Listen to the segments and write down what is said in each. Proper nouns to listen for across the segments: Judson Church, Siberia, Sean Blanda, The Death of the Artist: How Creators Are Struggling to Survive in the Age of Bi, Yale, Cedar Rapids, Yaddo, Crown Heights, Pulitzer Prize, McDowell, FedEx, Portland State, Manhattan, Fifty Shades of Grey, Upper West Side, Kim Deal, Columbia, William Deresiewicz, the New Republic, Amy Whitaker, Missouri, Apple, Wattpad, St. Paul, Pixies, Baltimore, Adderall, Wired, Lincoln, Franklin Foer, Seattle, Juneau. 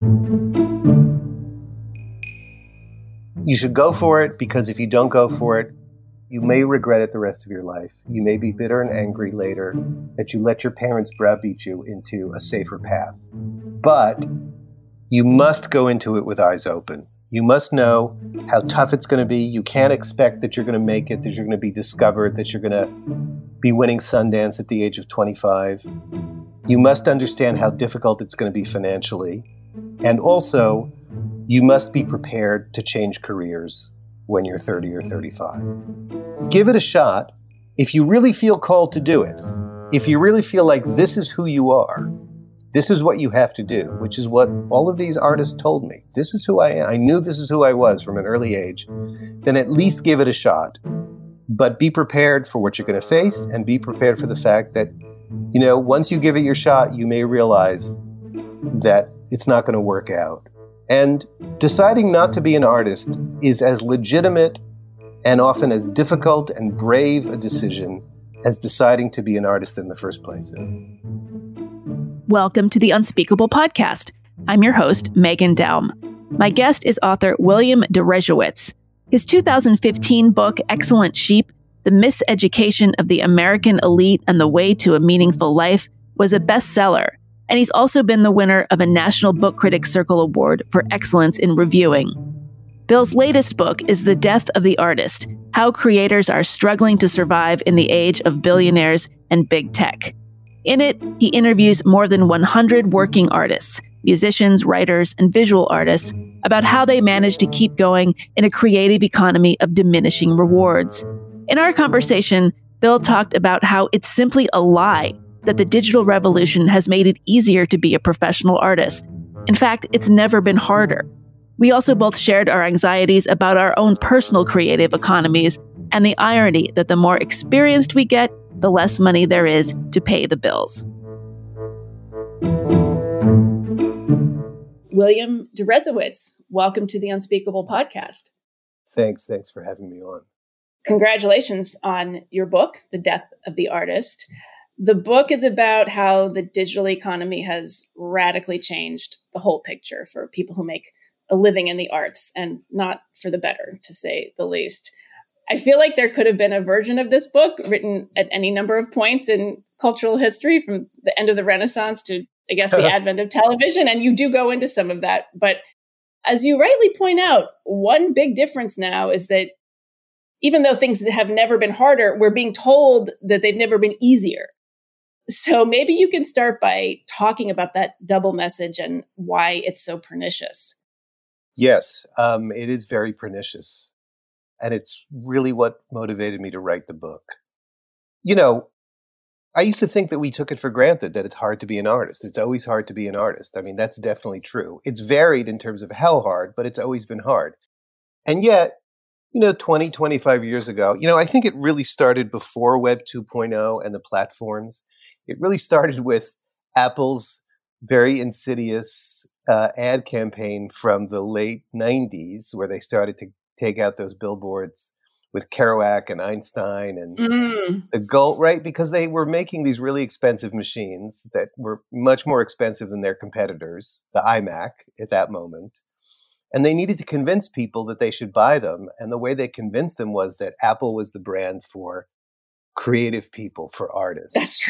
You should go for it, because if you don't go for it, you may regret it the rest of your life. You may be bitter and angry later that you let your parents browbeat you into a safer path. But you must go into it with eyes open. You must know how tough it's going to be. You can't expect that you're going to make it, that you're going to be discovered, that you're going to be winning Sundance at the age of 25. You must understand how difficult it's going to be financially. And also, you must be prepared to change careers when you're 30 or 35. Give it a shot if you really feel called to do it. If you really feel like this is who you are, this is what you have to do, which is what all of these artists told me. This is who I am. I knew this is who I was from an early age. Then at least give it a shot. But be prepared for what you're going to face, and be prepared for the fact that, you know, once you give it your shot, you may realize that it's not going to work out. And deciding not to be an artist is as legitimate and often as difficult and brave a decision as deciding to be an artist in the first place is. Welcome to the Unspeakable Podcast. I'm your host, Megan Daum. My guest is author William Deresiewicz. His 2015 book, Excellent Sheep, The Miseducation of the American Elite and the Way to a Meaningful Life, was a bestseller. And he's also been the winner of a National Book Critics Circle Award for excellence in reviewing. Bill's latest book is The Death of the Artist: How Creators Are Struggling to Survive in the Age of Billionaires and Big Tech. In it, he interviews more than 100 working artists, musicians, writers, and visual artists about how they manage to keep going in a creative economy of diminishing rewards. In our conversation, Bill talked about how it's simply a lie that the digital revolution has made it easier to be a professional artist. In fact, it's never been harder. We also both shared our anxieties about our own personal creative economies and the irony that the more experienced we get, the less money there is to pay the bills. William Deresiewicz, welcome to the Unspeakable Podcast. Thanks for having me on. Congratulations on your book, The Death of the Artist. The book is about how the digital economy has radically changed the whole picture for people who make a living in the arts, and not for the better, to say the least. I feel like there could have been a version of this book written at any number of points in cultural history, from the end of the Renaissance to, I guess, the advent of television. And you do go into some of that. But as you rightly point out, one big difference now is that even though things have never been harder, we're being told that they've never been easier. So maybe you can start by talking about that double message and why it's so pernicious. Yes, it is very pernicious. And it's really what motivated me to write the book. You know, I used to think that we took it for granted that it's hard to be an artist. It's always hard to be an artist. I mean, that's definitely true. It's varied in terms of how hard, but it's always been hard. And yet, you know, 20, 25 years ago, you know, I think it really started before Web 2.0 and the platforms. It really started with Apple's very insidious ad campaign from the late 90s, where they started to take out those billboards with Kerouac and Einstein and the gold, right? Because they were making these really expensive machines that were much more expensive than their competitors, the iMac at that moment. And they needed to convince people that they should buy them. And the way they convinced them was that Apple was the brand for creative people, for artists. That's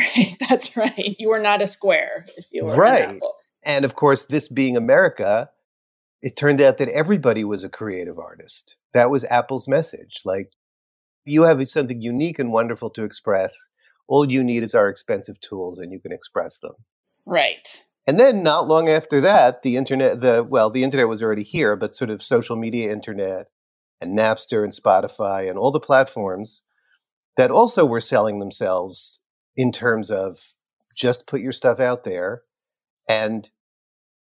right. You were not a Square if you were an Apple. And of course, this being America, it turned out that everybody was a creative artist. That was Apple's message. Like, you have something unique and wonderful to express. All you need is our expensive tools, and you can express them. Right. And then not long after that, the internet was already here, but sort of social media internet and Napster and Spotify and all the platforms that also were selling themselves in terms of just put your stuff out there, and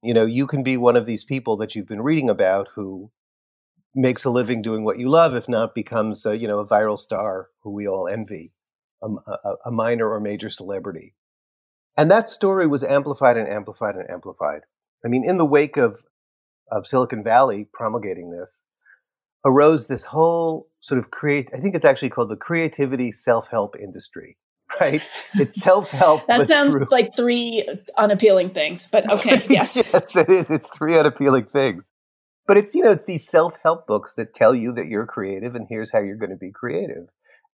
you know, you can be one of these people that you've been reading about who makes a living doing what you love, if not becomes a viral star who we all envy, a minor or major celebrity. And that story was amplified and amplified and amplified. I mean, in the wake of Silicon Valley promulgating this, arose this whole sort of I think it's actually called the creativity self-help industry. right? It's self-help. That sounds true. Like three unappealing things, but okay, yes. Yes, it is. It's three unappealing things. But it's, you know, it's these self-help books that tell you that you're creative and here's how you're going to be creative.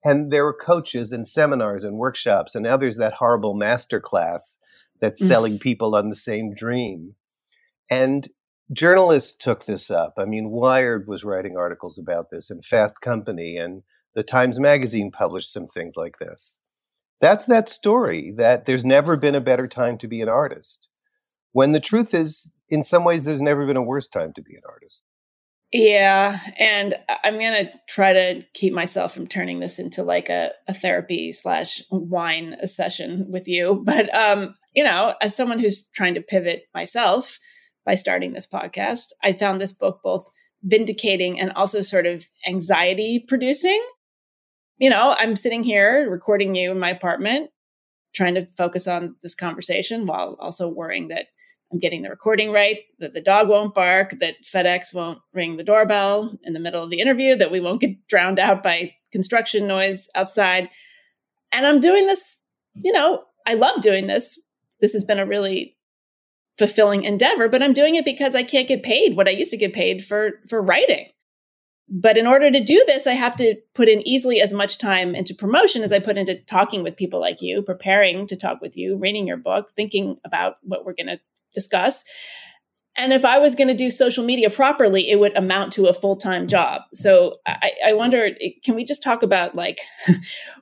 And there were coaches and seminars and workshops, and now there's that horrible masterclass that's selling people on the same dream. And journalists took this up. I mean, Wired was writing articles about this, and Fast Company, and the Times Magazine published some things like this. That's that story that there's never been a better time to be an artist, when the truth is, in some ways, there's never been a worse time to be an artist. Yeah, and I'm going to try to keep myself from turning this into like a therapy/wine session with you. But, you know, as someone who's trying to pivot myself by starting this podcast, I found this book both vindicating and also sort of anxiety producing. You know, I'm sitting here recording you in my apartment, trying to focus on this conversation while also worrying that I'm getting the recording right, that the dog won't bark, that FedEx won't ring the doorbell in the middle of the interview, that we won't get drowned out by construction noise outside. And I'm doing this, you know, I love doing this. This has been a really fulfilling endeavor, but I'm doing it because I can't get paid what I used to get paid for writing. But in order to do this, I have to put in easily as much time into promotion as I put into talking with people like you, preparing to talk with you, reading your book, thinking about what we're going to discuss. And if I was going to do social media properly, it would amount to a full-time job. So I wonder, can we just talk about like,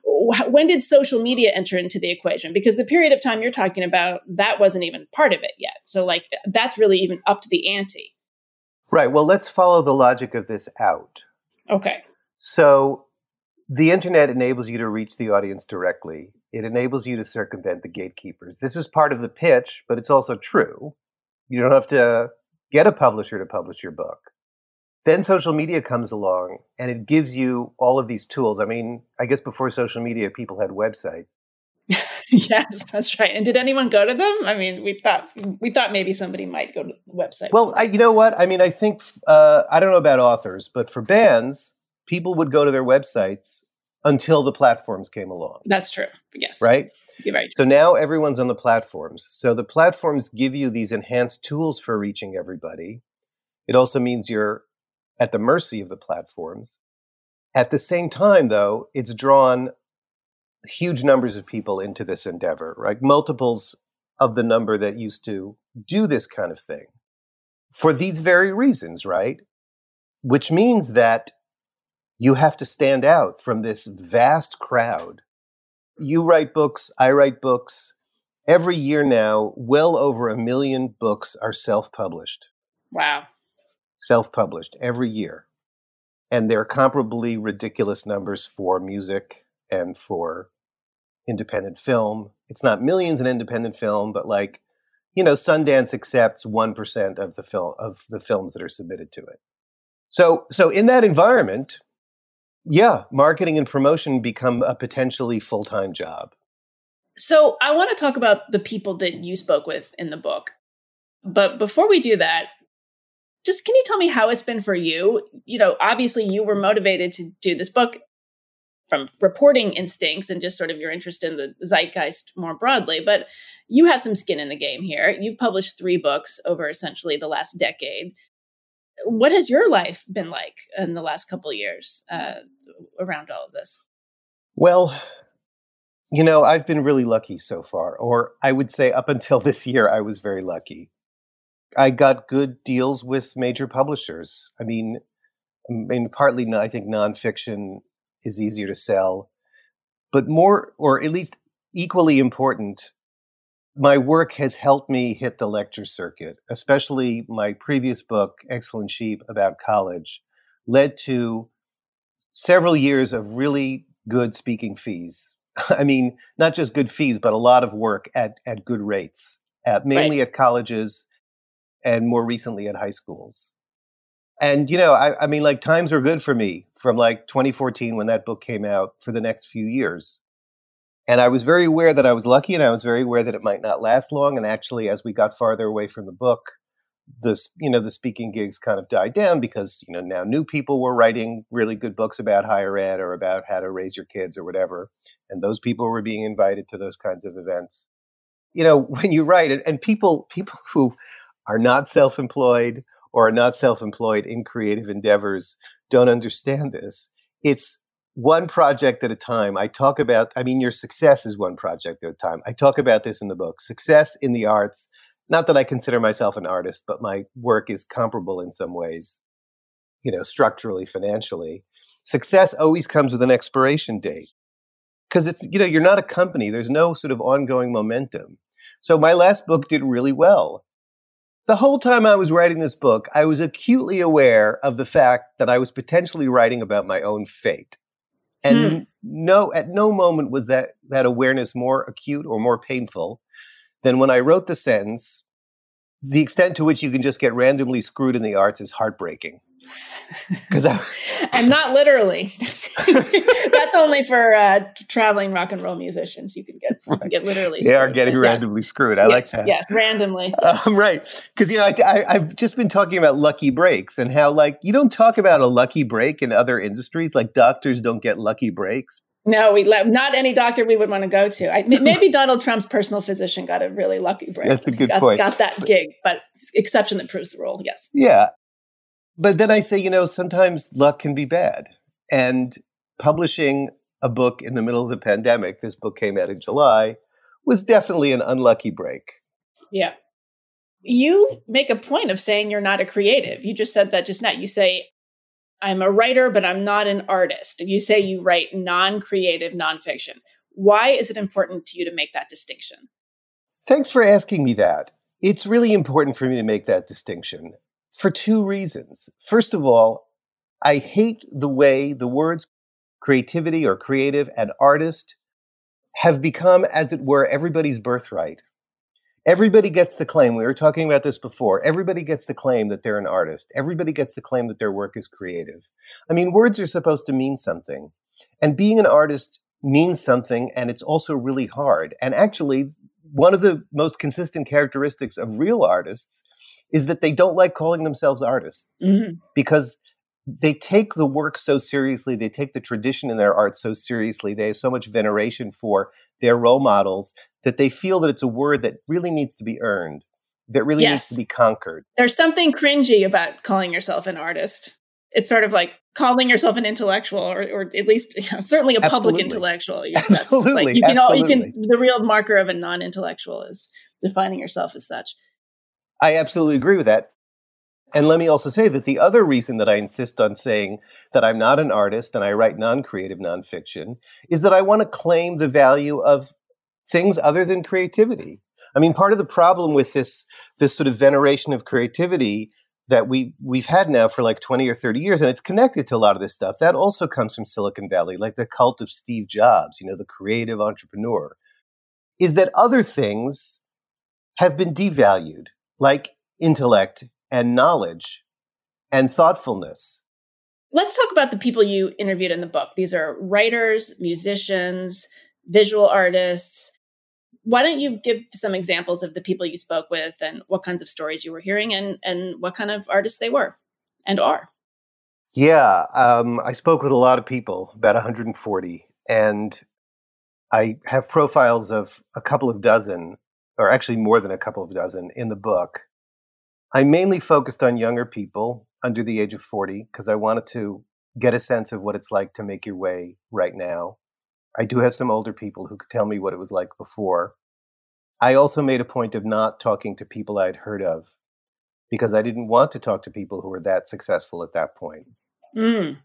when did social media enter into the equation? Because the period of time you're talking about, that wasn't even part of it yet. So like, that's really even upped the ante. Right. Well, let's follow the logic of this out. Okay. So the internet enables you to reach the audience directly. It enables you to circumvent the gatekeepers. This is part of the pitch, but it's also true. You don't have to get a publisher to publish your book. Then social media comes along and it gives you all of these tools. I mean, I guess before social media, people had websites. Yes, that's right. And did anyone go to them? I mean, we thought maybe somebody might go to the website. Well, you know what? I mean, I think, I don't know about authors, but for bands, people would go to their websites until the platforms came along. That's true. Yes. Right? You're right. So now everyone's on the platforms. So the platforms give you these enhanced tools for reaching everybody. It also means you're at the mercy of the platforms. At the same time, though, it's drawn huge numbers of people into this endeavor, right? Multiples of the number that used to do this kind of thing for these very reasons, right? Which means that you have to stand out from this vast crowd. You write books, I write books. Every year now, well over 1 million books are self-published. Wow. Self-published every year. And they're comparably ridiculous numbers for music and for independent film. It's not millions in independent film, but like, you know, Sundance accepts 1% of the films that are submitted to it. So in that environment, yeah, marketing and promotion become a potentially full-time job. So I want to talk about the people that you spoke with in the book. But before we do that, just can you tell me how it's been for you? You know, obviously you were motivated to do this book from reporting instincts and just sort of your interest in the zeitgeist more broadly, but you have some skin in the game here. You've published 3 books over essentially the last decade. What has your life been like in the last couple of years around all of this? Well, you know, I've been really lucky so far, or I would say up until this year, I was very lucky. I got good deals with major publishers. I mean, partly I think nonfiction is easier to sell, but more, or at least equally important, my work has helped me hit the lecture circuit, especially my previous book, Excellent Sheep, about college, led to several years of really good speaking fees. I mean, not just good fees, but a lot of work at good rates, mainly at colleges and more recently at high schools. And, you know, I mean, like times were good for me from like 2014 when that book came out for the next few years. And I was very aware that I was lucky, and I was very aware that it might not last long. And actually, as we got farther away from the book, the speaking gigs kind of died down because, you know, now new people were writing really good books about higher ed or about how to raise your kids or whatever. And those people were being invited to those kinds of events. You know, when you write it, and people who are not self-employed or are not self-employed in creative endeavors don't understand this. It's one project at a time. Your success is one project at a time. I talk about this in the book. Success in the arts, not that I consider myself an artist, but my work is comparable in some ways, you know, structurally, financially. Success always comes with an expiration date because it's, you know, you're not a company. There's no sort of ongoing momentum. So my last book did really well. The whole time I was writing this book, I was acutely aware of the fact that I was potentially writing about my own fate. And at no moment was that awareness more acute or more painful than when I wrote the sentence, the extent to which you can just get randomly screwed in the arts is heartbreaking. And not literally. That's only for traveling rock and roll musicians. You can get literally screwed. They are getting randomly screwed. I like that. Yes, randomly. Right. Because, you know, I've just been talking about lucky breaks and how, like, you don't talk about a lucky break in other industries. Like, doctors don't get lucky breaks. No, not any doctor we would want to go to. Maybe Donald Trump's personal physician got a really lucky break. That's a good point. Got that gig, but exception that proves the rule, yes. Yeah. But then I say, you know, sometimes luck can be bad. And publishing a book in the middle of the pandemic, this book came out in July, was definitely an unlucky break. Yeah. You make a point of saying you're not a creative. You just said that just now. You say, I'm a writer, but I'm not an artist. You say you write non-creative nonfiction. Why is it important to you to make that distinction? Thanks for asking me that. It's really important for me to make that distinction. For two reasons. First of all, I hate the way the words creativity or creative and artist have become, as it were, everybody's birthright. Everybody gets the claim. We were talking about this before. Everybody gets the claim that they're an artist. Everybody gets the claim that their work is creative. I mean, words are supposed to mean something. And being an artist means something, and it's also really hard. And actually, one of the most consistent characteristics of real artists is that they don't like calling themselves artists because they take the work so seriously. They take the tradition in their art so seriously. They have so much veneration for their role models that they feel that it's a word that really needs to be earned, that really needs to be conquered. There's something cringy about calling yourself an artist. It's sort of like calling yourself an intellectual, or at least, you know, certainly a public intellectual. The real marker of a non-intellectual is defining yourself as such. I absolutely agree with that. And let me also say that the other reason that I insist on saying that I'm not an artist and I write non-creative nonfiction is that I want to claim the value of things other than creativity. I mean, part of the problem with this sort of veneration of creativity that we've had now for like 20 or 30 years, and it's connected to a lot of this stuff, that also comes from Silicon Valley, like the cult of Steve Jobs, you know, the creative entrepreneur, is that other things have been devalued, like intellect and knowledge and thoughtfulness. Let's talk about the people you interviewed in the book. These are writers, musicians, visual artists. Why don't you give some examples of the people you spoke with and what kinds of stories you were hearing and what kind of artists they were and are? Yeah, I spoke with a lot of people, about 140, and I have profiles of a couple of dozen, or actually more than a couple of dozen, in the book. I mainly focused on younger people under the age of 40 because I wanted to get a sense of what it's like to make your way right now. I do have some older people who could tell me what it was like before. I also made a point of not talking to people I'd heard of because I didn't want to talk to people who were that successful at that point. Mm.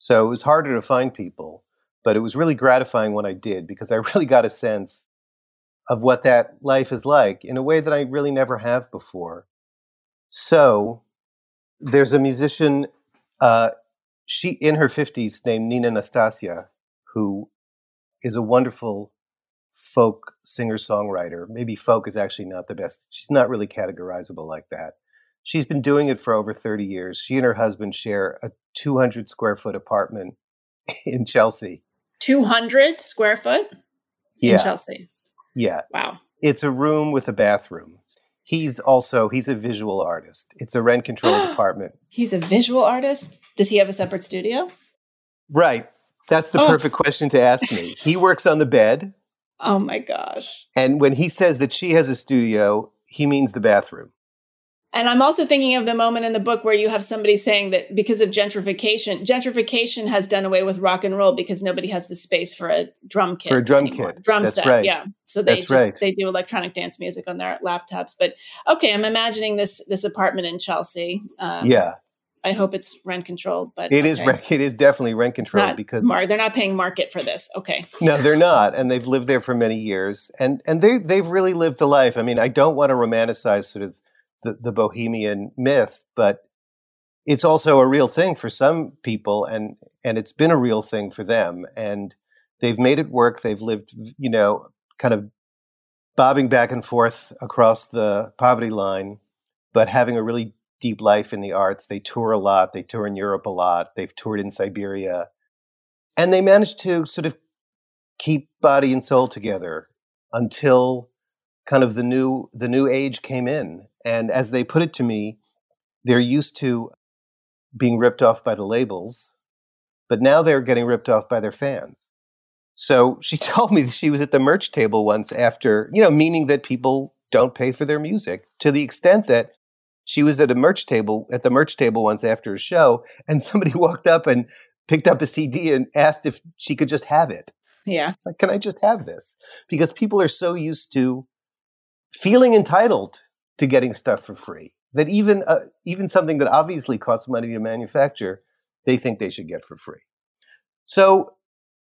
So it was harder to find people, but it was really gratifying when I did because I really got a sense of what that life is like in a way that I really never have before. So there's a musician, she in her 50s, named Nina Nastasia, who is a wonderful folk singer-songwriter. Maybe folk is actually not the best. She's not really categorizable like that. She's been doing it for over 30 years. She and her husband share a 200-square-foot apartment in Chelsea. 200 square foot? Yeah. In Chelsea. Yeah. Wow. It's a room with a bathroom. He's a visual artist. It's a rent control department. He's a visual artist? Does he have a separate studio? Right. That's the perfect question to ask me. He works on the bed. Oh, my gosh. And when he says that she has a studio, he means the bathroom. And I'm also thinking of the moment in the book where you have somebody saying that because of gentrification has done away with rock and roll because nobody has the space for a drum kit. For a drum anymore. Kit. Drum That's set, right. yeah. So they That's just right. they do electronic dance music on their laptops. But okay, I'm imagining this apartment in Chelsea. Yeah. I hope it's rent controlled, but it is definitely rent controlled because they're not paying market for this. Okay. No, they're not. And they've lived there for many years and they've really lived the life. I mean, I don't want to romanticize sort of the bohemian myth, but it's also a real thing for some people and it's been a real thing for them and they've made it work. They've lived, you know, kind of bobbing back and forth across the poverty line, but having a really deep life in the arts. They tour a lot. They tour in Europe a lot. They've toured in Siberia. And they managed to sort of keep body and soul together until kind of the new age came in. And as they put it to me, they're used to being ripped off by the labels, but now they're getting ripped off by their fans. So she told me that she was at the merch table once after, you know, meaning that people don't pay for their music to the extent that she was at the merch table once after a show, and somebody walked up and picked up a CD and asked if she could just have it. Yeah. Like, can I just have this? Because people are so used to feeling entitled to getting stuff for free that even something that obviously costs money to manufacture, they think they should get for free. So,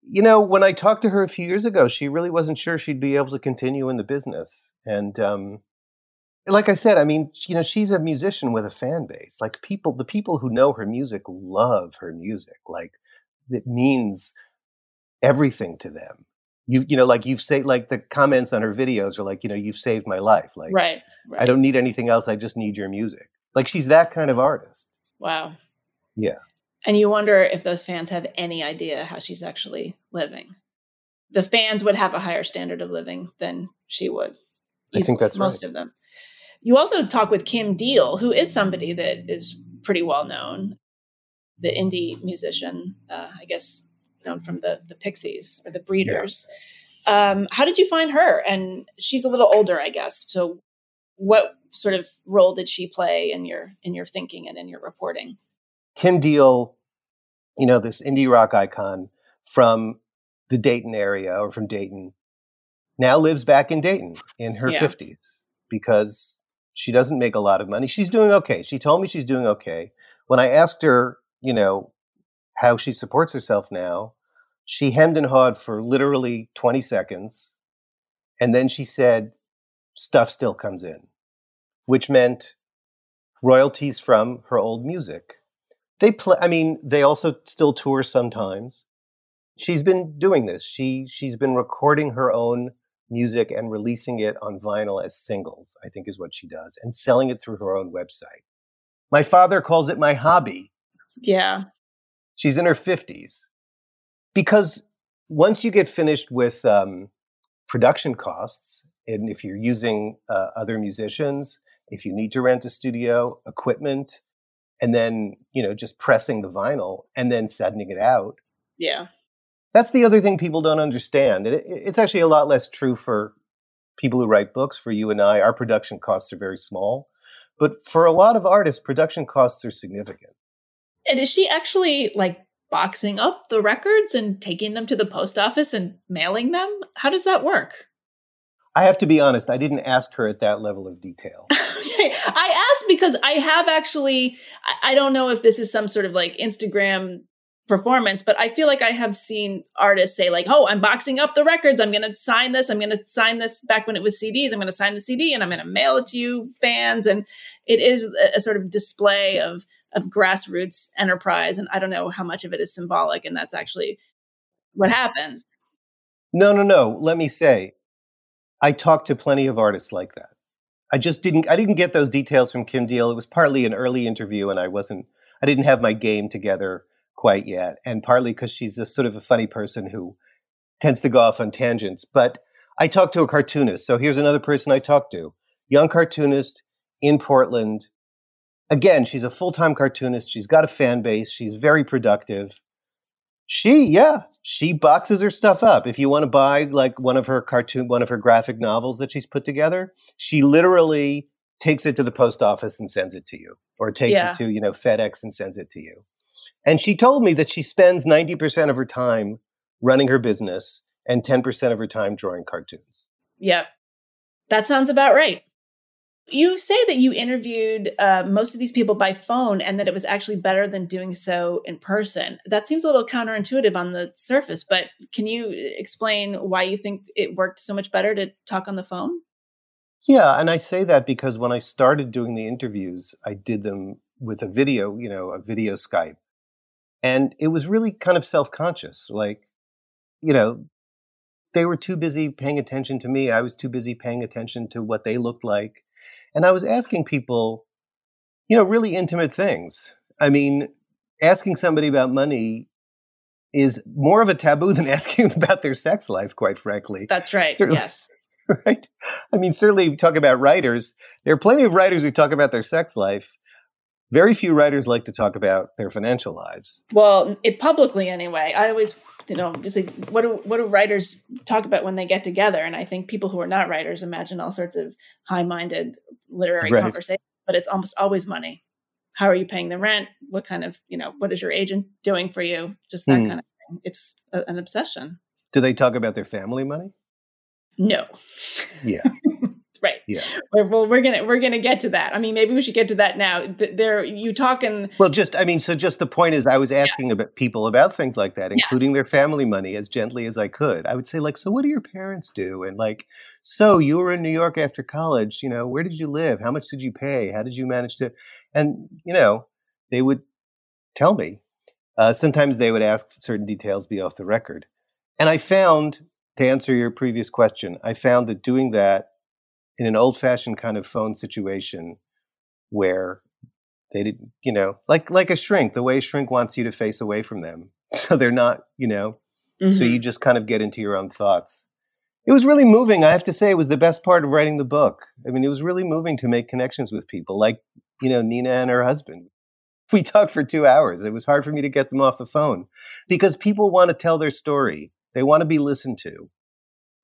you know, when I talked to her a few years ago, she really wasn't sure she'd be able to continue in the business. And, like I said, I mean, you know, she's a musician with a fan base. Like the people who know her music love her music. Like it means everything to them. You know, like you've saved, like the comments on her videos are like, you know, you've saved my life. Like, right. I don't need anything else. I just need your music. Like she's that kind of artist. Wow. Yeah. And you wonder if those fans have any idea how she's actually living. The fans would have a higher standard of living than she would. I think that's most of them. You also talk with Kim Deal, who is somebody that is pretty well known, the indie musician, I guess known from the Pixies or the Breeders. Yeah. How did you find her? And she's a little older, I guess. So what sort of role did she play in your thinking and in your reporting? Kim Deal, you know, this indie rock icon from the Dayton area or from Dayton, now lives back in Dayton in her 50s because she doesn't make a lot of money. She's doing okay. She told me she's doing okay. When I asked her, you know, how she supports herself now, she hemmed and hawed for literally 20 seconds. And then she said, stuff still comes in, which meant royalties from her old music. They also still tour sometimes. She's been doing this. She's been recording her own music and releasing it on vinyl as singles, I think is what she does, and selling it through her own website. My father calls it my hobby. Yeah. She's in her 50s. Because once you get finished with production costs, and if you're using other musicians, if you need to rent a studio, equipment, and then, you know, just pressing the vinyl and then sending it out. Yeah. That's the other thing people don't understand. It's actually a lot less true for people who write books. For you and I, our production costs are very small. But for a lot of artists, production costs are significant. And is she actually like boxing up the records and taking them to the post office and mailing them? How does that work? I have to be honest, I didn't ask her at that level of detail. I asked because I have actually, I don't know if this is some sort of like Instagram performance, but I feel like I have seen artists say like, oh, I'm boxing up the records. I'm going to sign this. I'm going to sign this back when it was CDs. I'm going to sign the CD and I'm going to mail it to you fans. And it is a sort of display of grassroots enterprise. And I don't know how much of it is symbolic. And that's actually what happens. No. Let me say, I talked to plenty of artists like that. I didn't get those details from Kim Deal. It was partly an early interview and I didn't have my game together quite yet, and partly because she's a sort of a funny person who tends to go off on tangents. But I talked to a cartoonist, so here's another person I talked to. young cartoonist in Portland. Again, she's a full-time cartoonist. She's got a fan base. She's very productive. She boxes her stuff up. If you want to buy like one of her graphic novels that she's put together, she literally takes it to the post office and sends it to you, or takes it to, FedEx and sends it to you. And she told me that she spends 90% of her time running her business and 10% of her time drawing cartoons. Yep. That sounds about right. You say that you interviewed most of these people by phone and that it was actually better than doing so in person. That seems a little counterintuitive on the surface, but can you explain why you think it worked so much better to talk on the phone? Yeah, and I say that because when I started doing the interviews, I did them with a video, a video Skype. And it was really kind of self-conscious. Like, they were too busy paying attention to me. I was too busy paying attention to what they looked like. And I was asking people, really intimate things. I mean, asking somebody about money is more of a taboo than asking them about their sex life, quite frankly. That's right. Certainly, yes. Right? I mean, certainly we talk about writers. There are plenty of writers who talk about their sex life. Very few writers like to talk about their financial lives. Well, publicly anyway. I always, it's like, what do writers talk about when they get together? And I think people who are not writers imagine all sorts of high-minded literary conversations, but it's almost always money. How are you paying the rent? What kind of, what is your agent doing for you? Just that kind of thing. It's an obsession. Do they talk about their family money? No. Yeah. Right. Yeah. Well, we're gonna get to that. I mean, maybe we should get to that now. So the point is, I was asking about people about things like that, including their family money, as gently as I could. I would say, like, so what do your parents do? And like, so you were in New York after college. Where did you live? How much did you pay? How did you manage to? And they would tell me. Sometimes they would ask certain details be off the record. And I found, to answer your previous question, I found that doing that in an old-fashioned kind of phone situation where they didn't, like a shrink, the way a shrink wants you to face away from them. So they're not, so you just kind of get into your own thoughts. It was really moving. I have to say, it was the best part of writing the book. I mean, it was really moving to make connections with people like, Nina and her husband. We talked for 2 hours. It was hard for me to get them off the phone because people want to tell their story. They want to be listened to.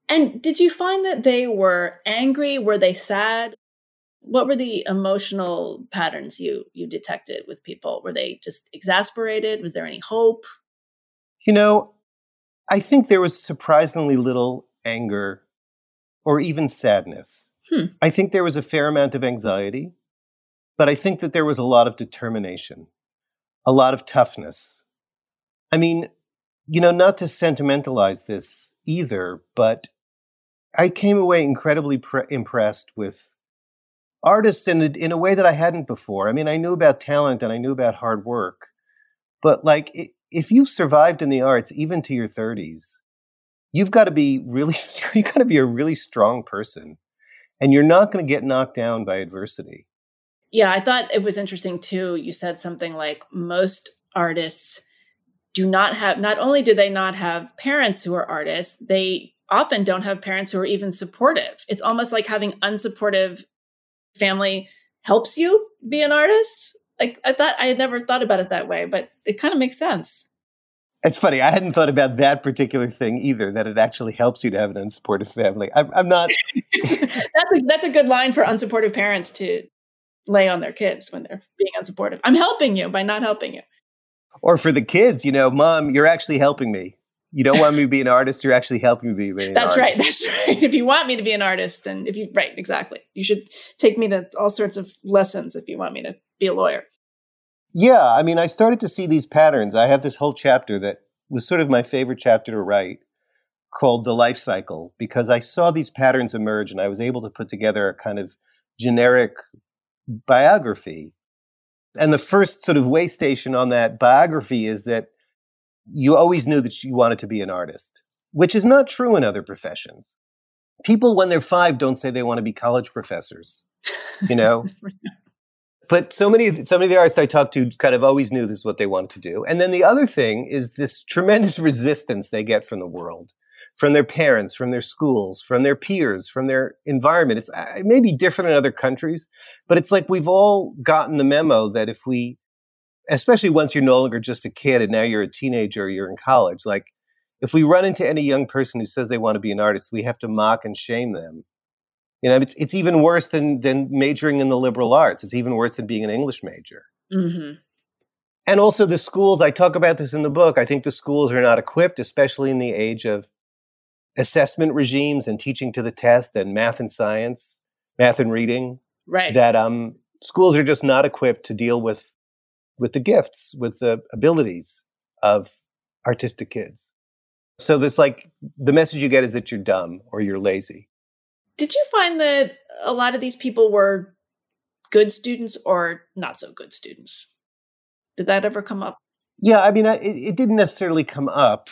And did you find that they were angry? Were they sad? What were the emotional patterns you detected with people? Were they just exasperated? Was there any hope? I think there was surprisingly little anger or even sadness. I think there was a fair amount of anxiety, but I think that there was a lot of determination, a lot of toughness. I mean, not to sentimentalize this either, but I came away incredibly impressed with artists in a way that I hadn't before. I mean, I knew about talent and I knew about hard work, but if you've survived in the arts, even to your 30s, you got to be a really strong person, and you're not going to get knocked down by adversity. Yeah, I thought it was interesting too. You said something like most artists not only do they not have parents who are artists, they often don't have parents who are even supportive. It's almost like having unsupportive family helps you be an artist. Like, I had never thought about it that way, but it kind of makes sense. It's funny. I hadn't thought about that particular thing either, that it actually helps you to have an unsupportive family. I'm not. That's a good line for unsupportive parents to lay on their kids when they're being unsupportive. I'm helping you by not helping you. Or for the kids, mom, you're actually helping me. You don't want me to be an artist. You're actually helping me be an artist. That's right. That's right. If you want me to be an artist, then right, exactly. You should take me to all sorts of lessons if you want me to be a lawyer. Yeah. I mean, I started to see these patterns. I have this whole chapter that was sort of my favorite chapter to write called The Life Cycle, because I saw these patterns emerge and I was able to put together a kind of generic biography. And the first sort of way station on that biography is that you always knew that you wanted to be an artist, which is not true in other professions. People, when they're 5, don't say they want to be college professors, But so many of the artists I talked to kind of always knew this is what they wanted to do. And then the other thing is this tremendous resistance they get from the world. from their parents, from their schools, from their peers, from their environment. It may be different in other countries, but it's like we've all gotten the memo that if we, especially once you're no longer just a kid and now you're a teenager, you're in college, like if we run into any young person who says they want to be an artist, we have to mock and shame them. You know, it's even worse than majoring in the liberal arts. It's even worse than being an English major. Mm-hmm. And also the schools, I talk about this in the book, I think the schools are not equipped, especially in the age of assessment regimes and teaching to the test and math and science, math and reading. Right. That schools are just not equipped to deal with the gifts, with the abilities of artistic kids. So there's like, the message you get is that you're dumb or you're lazy. Did you find that a lot of these people were good students or not so good students? Did that ever come up? Yeah, I mean, it didn't necessarily come up.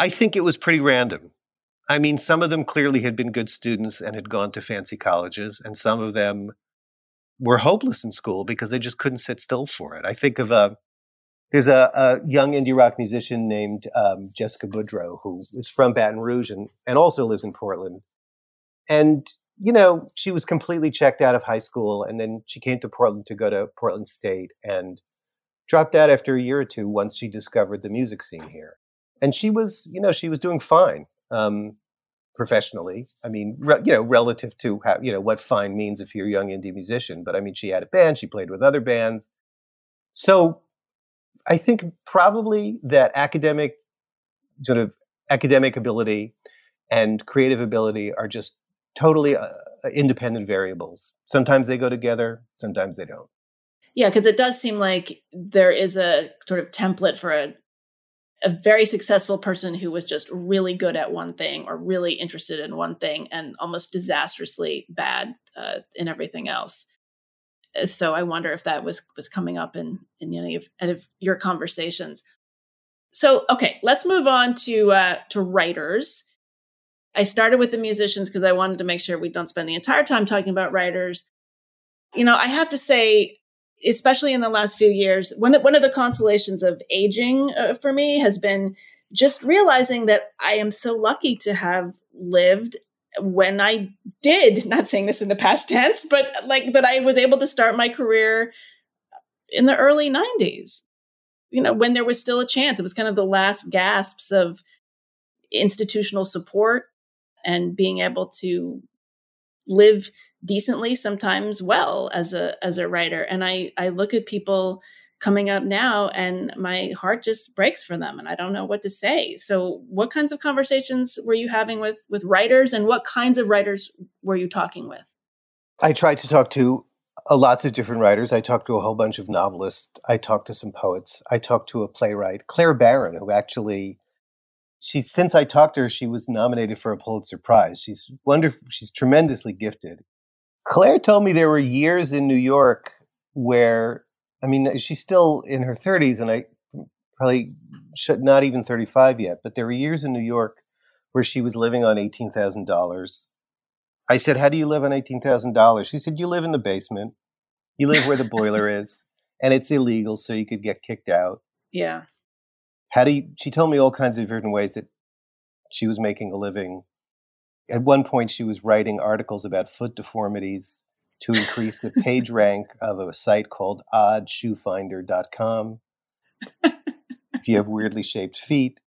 I think it was pretty random. I mean, some of them clearly had been good students and had gone to fancy colleges, and some of them were hopeless in school because they just couldn't sit still for it. I think of there's a young indie rock musician named Jessica Boudreau, who is from Baton Rouge and also lives in Portland. And, you know, she was completely checked out of high school, and then she came to Portland to go to Portland State, and dropped out after a year or two once she discovered the music scene here. And she was, you know, she was doing fine professionally. I mean, relative to how, you know, what fine means if you're a young indie musician. But I mean, she had a band, she played with other bands. So I think probably that academic ability and creative ability are just totally independent variables. Sometimes they go together, sometimes they don't. Yeah, because it does seem like there is a sort of template for a very successful person who was just really good at one thing or really interested in one thing and almost disastrously bad in everything else. So I wonder if that was coming up in any of your conversations. So, okay, let's move on to writers. I started with the musicians because I wanted to make sure we don't spend the entire time talking about writers. You know, I have to say, especially in the last few years, one of the consolations of aging for me has been just realizing that I am so lucky to have lived when I did, not saying this in the past tense, but like that I was able to start my career in the early 90s, you know, when there was still a chance. It was kind of the last gasps of institutional support and being able to live decently, sometimes well, as a writer. And I look at people coming up now and my heart just breaks for them and I don't know what to say. So what kinds of conversations were you having with writers, and what kinds of writers were you talking with? I tried to talk to lots of different writers. I talked to a whole bunch of novelists. I talked to some poets. I talked to a playwright, Claire Barron, who actually, since I talked to her, she was nominated for a Pulitzer Prize. She's wonderful. She's tremendously gifted. Claire told me there were years in New York where, I mean, she's still in her 30s, and I probably should not even 35 yet, but there were years in New York where she was living on $18,000. I said, how do you live on $18,000? She said, you live in the basement. You live where the boiler is, and it's illegal, so you could get kicked out. Yeah. She told me all kinds of different ways that she was making a living. At one point, she was writing articles about foot deformities to increase the page rank of a site called oddshoefinder.com. If you have weirdly shaped feet,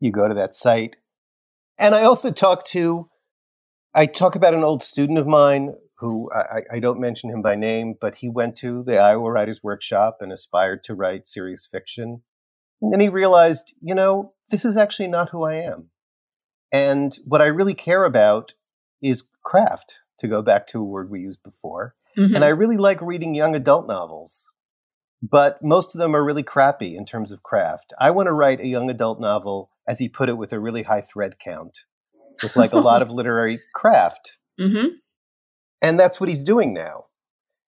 you go to that site. And I also talk about an old student of mine who, I don't mention him by name, but he went to the Iowa Writers' Workshop and aspired to write serious fiction. And then he realized, you know, this is actually not who I am. And what I really care about is craft, to go back to a word we used before. Mm-hmm. And I really like reading young adult novels, but most of them are really crappy in terms of craft. I want to write a young adult novel, as he put it, with a really high thread count, with like a lot of literary craft. Mm-hmm. And that's what he's doing now.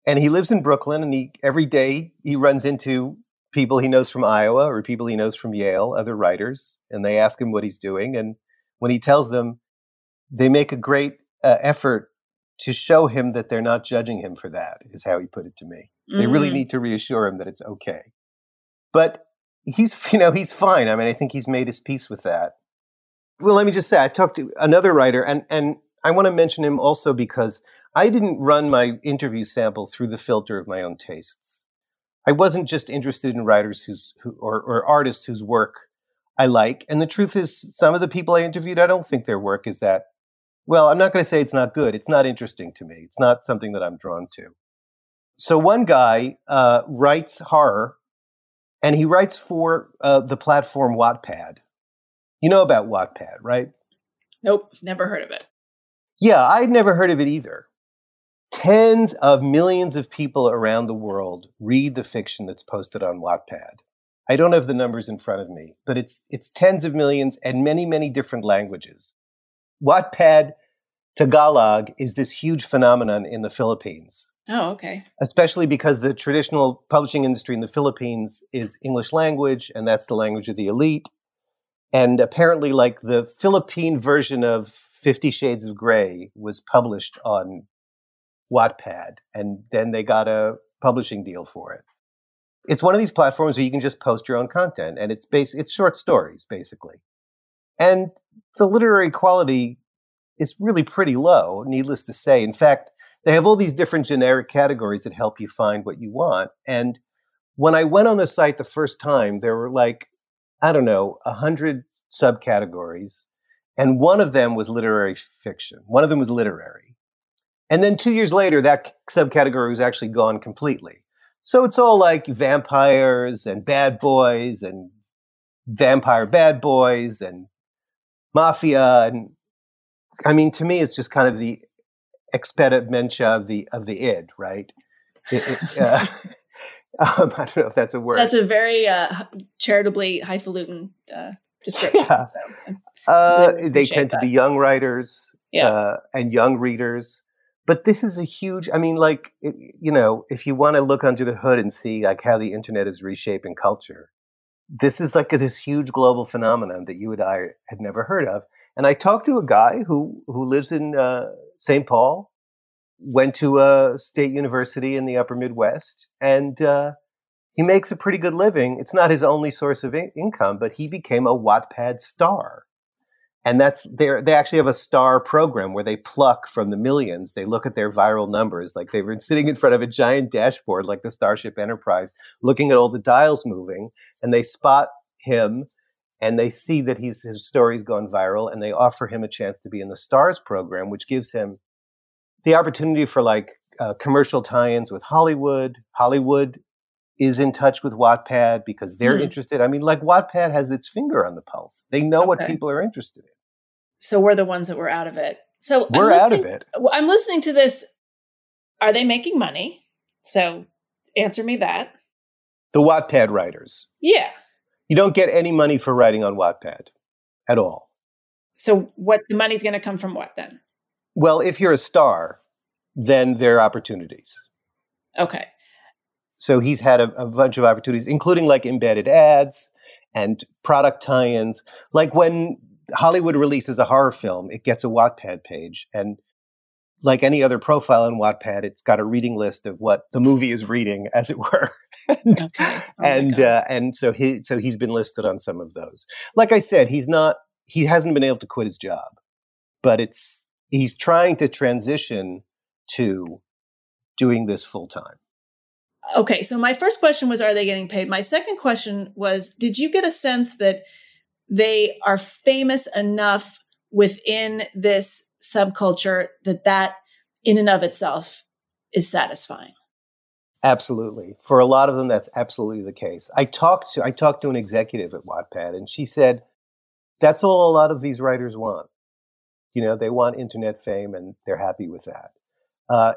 And he lives in Brooklyn, and every day he runs into people he knows from Iowa or people he knows from Yale, other writers, and they ask him what he's doing. And when he tells them, they make a great effort to show him that they're not judging him for that, is how he put it to me. Mm-hmm. They really need to reassure him that it's okay. But he's fine. I mean, I think he's made his peace with that. Well, let me just say, I talked to another writer, and I want to mention him also because I didn't run my interview sample through the filter of my own tastes. I wasn't just interested in writers or artists whose work I like. And the truth is, some of the people I interviewed, I don't think their work is that, well, I'm not going to say it's not good. It's not interesting to me. It's not something that I'm drawn to. So one guy writes horror, and he writes for the platform Wattpad. You know about Wattpad, right? Nope, never heard of it. Yeah, I'd never heard of it either. Tens of millions of people around the world read the fiction that's posted on Wattpad. I don't have the numbers in front of me, but it's tens of millions and many, many different languages. Wattpad Tagalog is this huge phenomenon in the Philippines. Oh, okay. Especially because the traditional publishing industry in the Philippines is English language, and that's the language of the elite. And apparently, like, the Philippine version of 50 Shades of Grey was published on Wattpad, and then they got a publishing deal for it. It's one of these platforms where you can just post your own content, and it's short stories, basically. And the literary quality is really pretty low, needless to say. In fact, they have all these different generic categories that help you find what you want. And when I went on the site the first time, there were 100 subcategories, and one of them was literary fiction. One of them was literary. And then 2 years later, that subcategory was actually gone completely. So it's all like vampires and bad boys and vampire bad boys and mafia. And I mean, to me, it's just kind of the experimenta of the id, right? I don't know if that's a word. That's a very charitably highfalutin description. Yeah. So they tend to be young writers and young readers. But this is a huge, if you want to look under the hood and see like how the internet is reshaping culture, this is like this huge global phenomenon that you and I had never heard of. And I talked to a guy who lives in St. Paul, went to a state university in the upper Midwest, and he makes a pretty good living. It's not his only source of income, but he became a Wattpad star. And they actually have a star program where they pluck from the millions. They look at their viral numbers, like they were sitting in front of a giant dashboard, like the Starship Enterprise, looking at all the dials moving, and they spot him, and they see that his story's gone viral, and they offer him a chance to be in the stars program, which gives him the opportunity for commercial tie-ins with Hollywood. Hollywood is in touch with Wattpad because they're interested. I mean, Wattpad has its finger on the pulse. They know what people are interested in. So we're the ones that were out of it. So we're out of it. I'm listening to this. Are they making money? So answer me that. The Wattpad writers. Yeah. You don't get any money for writing on Wattpad at all. So the money's going to come from what then? Well, if you're a star, then there are opportunities. Okay. So he's had a bunch of opportunities, including embedded ads and product tie-ins. Like when Hollywood releases a horror film, it gets a Wattpad page. And like any other profile on Wattpad, it's got a reading list of what the movie is reading, as it were. So he's been listed on some of those. Like I said, he hasn't been able to quit his job, but he's trying to transition to doing this full time. Okay. So my first question was, are they getting paid? My second question was, did you get a sense that they are famous enough within this subculture that in and of itself is satisfying? Absolutely. For a lot of them, that's absolutely the case. I talked to an executive at Wattpad, and she said, that's all a lot of these writers want. You know, they want internet fame, and they're happy with that.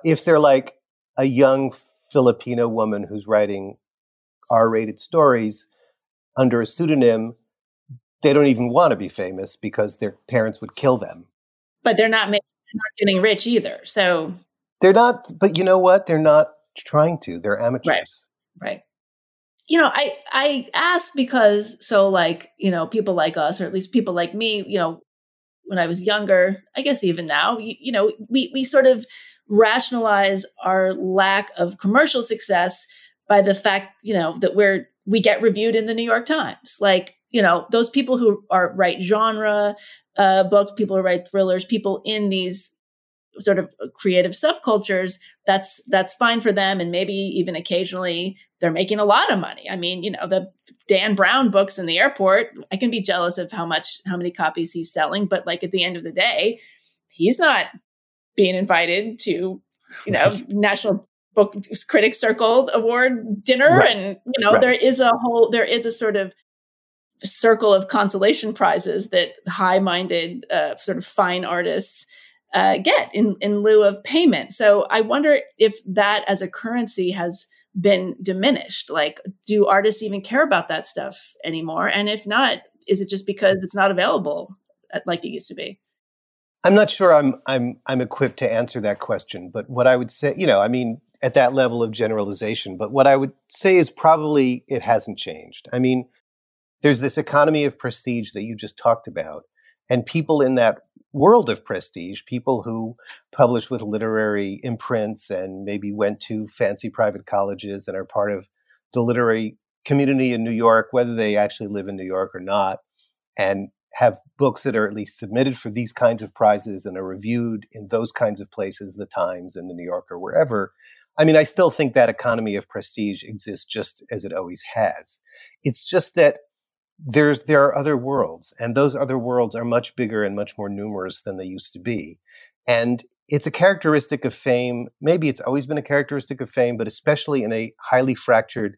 If they're like a young Filipino woman who's writing R-rated stories under a pseudonym, they don't even want to be famous because their parents would kill them. But they're not getting rich either. So they're not. But you know what? They're not trying to. They're amateurs. Right. You know, I asked because people like us, or at least people like me, when I was younger, I guess even now, we sort of rationalize our lack of commercial success by the fact that we get reviewed in the New York Times. Like, you know, those people who are write genre books, people who write thrillers, people in these sort of creative subcultures, that's fine for them. And maybe even occasionally they're making a lot of money. I mean, you know, the Dan Brown books in the airport, I can be jealous of how many copies he's selling, but like at the end of the day, he's not being invited to, you know, National Book Critics Circle Award dinner. Right. And, you know, there is a sort of circle of consolation prizes that high-minded sort of fine artists get in lieu of payment. So I wonder if that as a currency has been diminished. Like, do artists even care about that stuff anymore? And if not, is it just because it's not available like it used to be? I'm not sure I'm equipped to answer that question, but what I would say, you know, I mean, at that level of generalization, but what I would say is probably it hasn't changed. I mean, there's this economy of prestige that you just talked about, and people in that world of prestige, people who publish with literary imprints and maybe went to fancy private colleges and are part of the literary community in New York, whether they actually live in New York or not, and have books that are at least submitted for these kinds of prizes and are reviewed in those kinds of places, the Times and the New Yorker, wherever. I mean, I still think that economy of prestige exists just as it always has. It's just that there are other worlds, and those other worlds are much bigger and much more numerous than they used to be. And it's a characteristic of fame. Maybe it's always been a characteristic of fame, but especially in a highly fractured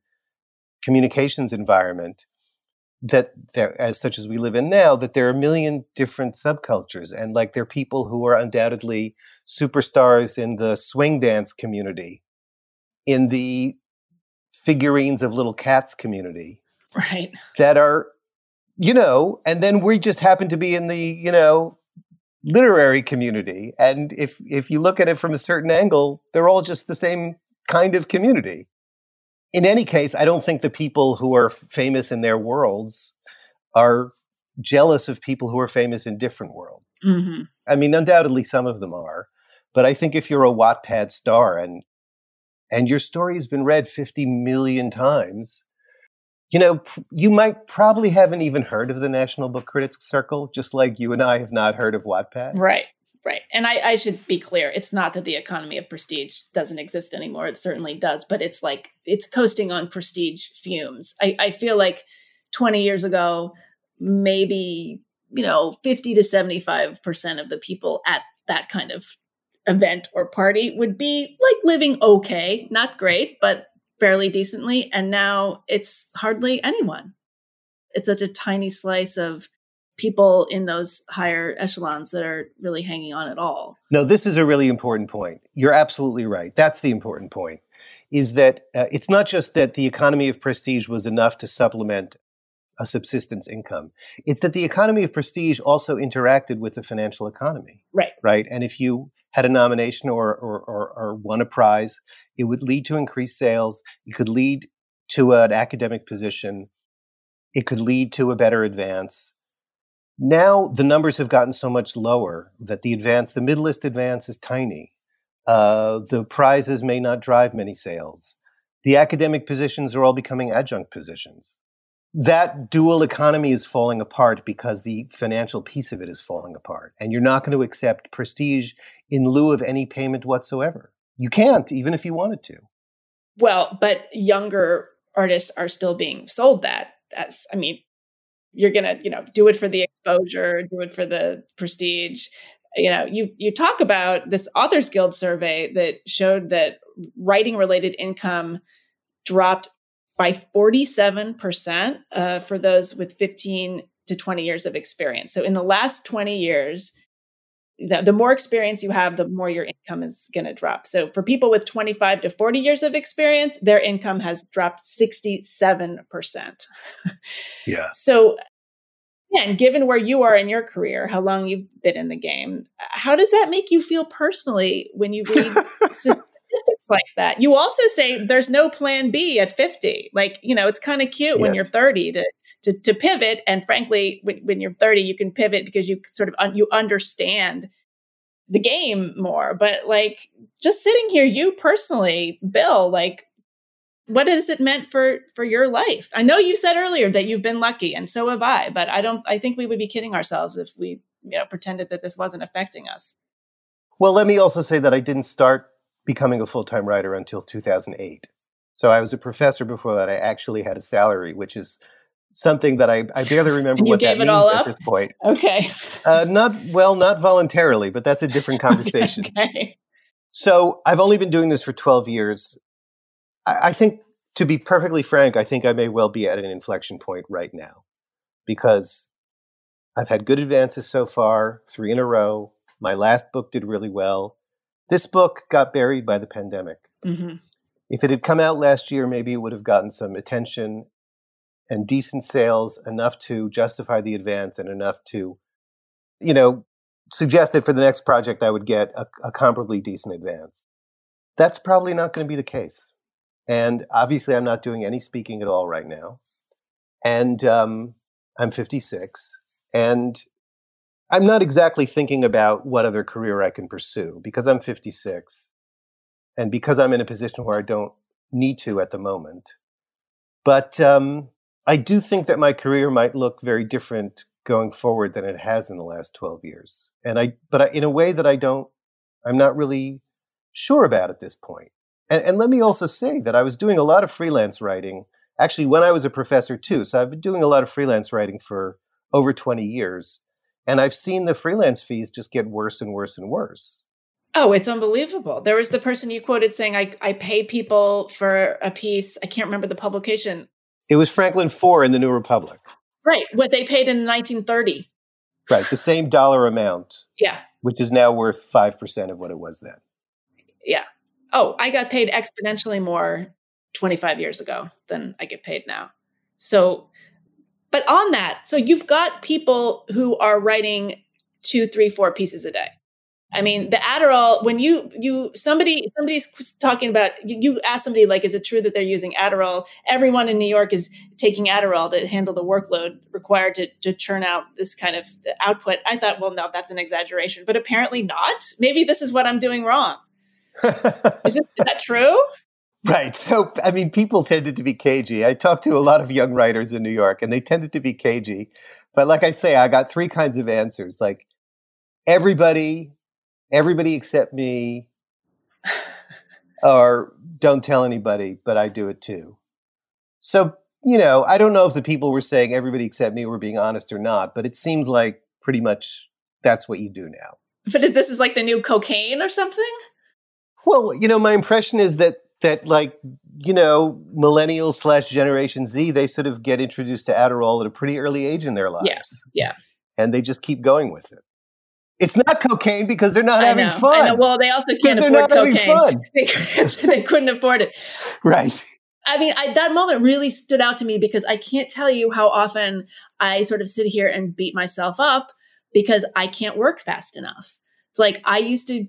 communications environment that there, as such as we live in now, that there are a million different subcultures. And like, there are people who are undoubtedly superstars in the swing dance community, in the figurines of little cats community. Right. That are, you know, and then we just happen to be in the, you know, literary community. And if you look at it from a certain angle, they're all just the same kind of community. In any case, I don't think the people who are famous in their worlds are jealous of people who are famous in different worlds. Mm-hmm. I mean, undoubtedly some of them are, but I think if you're a Wattpad star and your story has been read 50 million times, you know, you might probably haven't even heard of the National Book Critics Circle, just like you and I have not heard of Wattpad. Right, right. And I should be clear, it's not that the economy of prestige doesn't exist anymore. It certainly does, but it's like, it's coasting on prestige fumes. I feel like 20 years ago, maybe, you know, 50 to 75% of the people at that kind of event or party would be like living okay, not great, but fairly decently. And now it's hardly anyone. It's such a tiny slice of people in those higher echelons that are really hanging on at all. No, this is a really important point. You're absolutely right. That's the important point, is that it's not just that the economy of prestige was enough to supplement a subsistence income. It's that the economy of prestige also interacted with the financial economy. Right. Right. And if you had a nomination or won a prize, it would lead to increased sales. It could lead to an academic position. It could lead to a better advance. Now the numbers have gotten so much lower that the advance, the mid-list advance, is tiny. The prizes may not drive many sales. The academic positions are all becoming adjunct positions. That dual economy is falling apart because the financial piece of it is falling apart. And you're not going to accept prestige in lieu of any payment whatsoever. You can't, even if you wanted to. Well, but younger artists are still being sold that. That's, I mean, you're going to, you know, do it for the exposure, do it for the prestige. You know, you talk about this Authors Guild survey that showed that writing-related income dropped by 47% for those with 15 to 20 years of experience. So in the last 20 years, the more experience you have, the more your income is going to drop. So for people with 25 to 40 years of experience, their income has dropped 67%. Yeah. So, yeah, and given where you are in your career, how long you've been in the game, how does that make you feel personally when you read statistics like that? You also say there's no plan B at 50. Like, you know, it's kind of cute when you're 30 to pivot. And frankly, when you're 30, you can pivot because you sort of you understand the game more. But like, just sitting here, you personally, Bill, like, what has it meant for your life? I know you said earlier that you've been lucky, and so have I, but I think we would be kidding ourselves if we, pretended that this wasn't affecting us. Well, let me also say that I didn't start becoming a full-time writer until 2008. So I was a professor before that. I actually had a salary, which is something that I barely remember what that means at this point. Okay. Not voluntarily, but that's a different conversation. Okay. So I've only been doing this for 12 years. I think, to be perfectly frank, I think I may well be at an inflection point right now, because I've had good advances so far, 3 in a row. My last book did really well. This book got buried by the pandemic. Mm-hmm. If it had come out last year, maybe it would have gotten some attention and decent sales, enough to justify the advance and enough to, suggest that for the next project I would get a comparably decent advance. That's probably not going to be the case. And obviously I'm not doing any speaking at all right now. And I'm 56. And I'm not exactly thinking about what other career I can pursue, because I'm 56 and because I'm in a position where I don't need to at the moment. But I do think that my career might look very different going forward than it has in the last 12 years. But in a way that I'm not really sure about at this point. And let me also say that I was doing a lot of freelance writing, actually when I was a professor too. So I've been doing a lot of freelance writing for over 20 years. And I've seen the freelance fees just get worse and worse and worse. Oh, it's unbelievable. There was the person you quoted saying, I pay people for a piece. I can't remember the publication. It was Franklin Foer in the New Republic. Right. What they paid in 1930. Right. The same dollar amount. Yeah. Which is now worth 5% of what it was then. Yeah. Oh, I got paid exponentially more 25 years ago than I get paid now. So, but on that, so you've got people who are writing 2, 3, 4 pieces a day. I mean, the Adderall, when somebody's talking about, you ask somebody, like, is it true that they're using Adderall? Everyone in New York is taking Adderall to handle the workload required to churn out this kind of output. I thought, well, no, that's an exaggeration, but apparently not. Maybe this is what I'm doing wrong. Is that true? Right. So, I mean, people tended to be cagey. I talked to a lot of young writers in New York, and they tended to be cagey. But like I say, I got 3 kinds of answers. Like, everybody except me, or don't tell anybody, but I do it too. So, I don't know if the people were saying everybody except me were being honest or not, but it seems like pretty much that's what you do now. But this is like the new cocaine or something? Well, my impression is that like, millennials / Generation Z, they sort of get introduced to Adderall at a pretty early age in their lives. Yeah. And they just keep going with it. It's not cocaine because they're not having fun. I know. Well, they also can't afford cocaine. They couldn't afford it. Right. I mean, that moment really stood out to me because I can't tell you how often I sort of sit here and beat myself up because I can't work fast enough. It's like I used to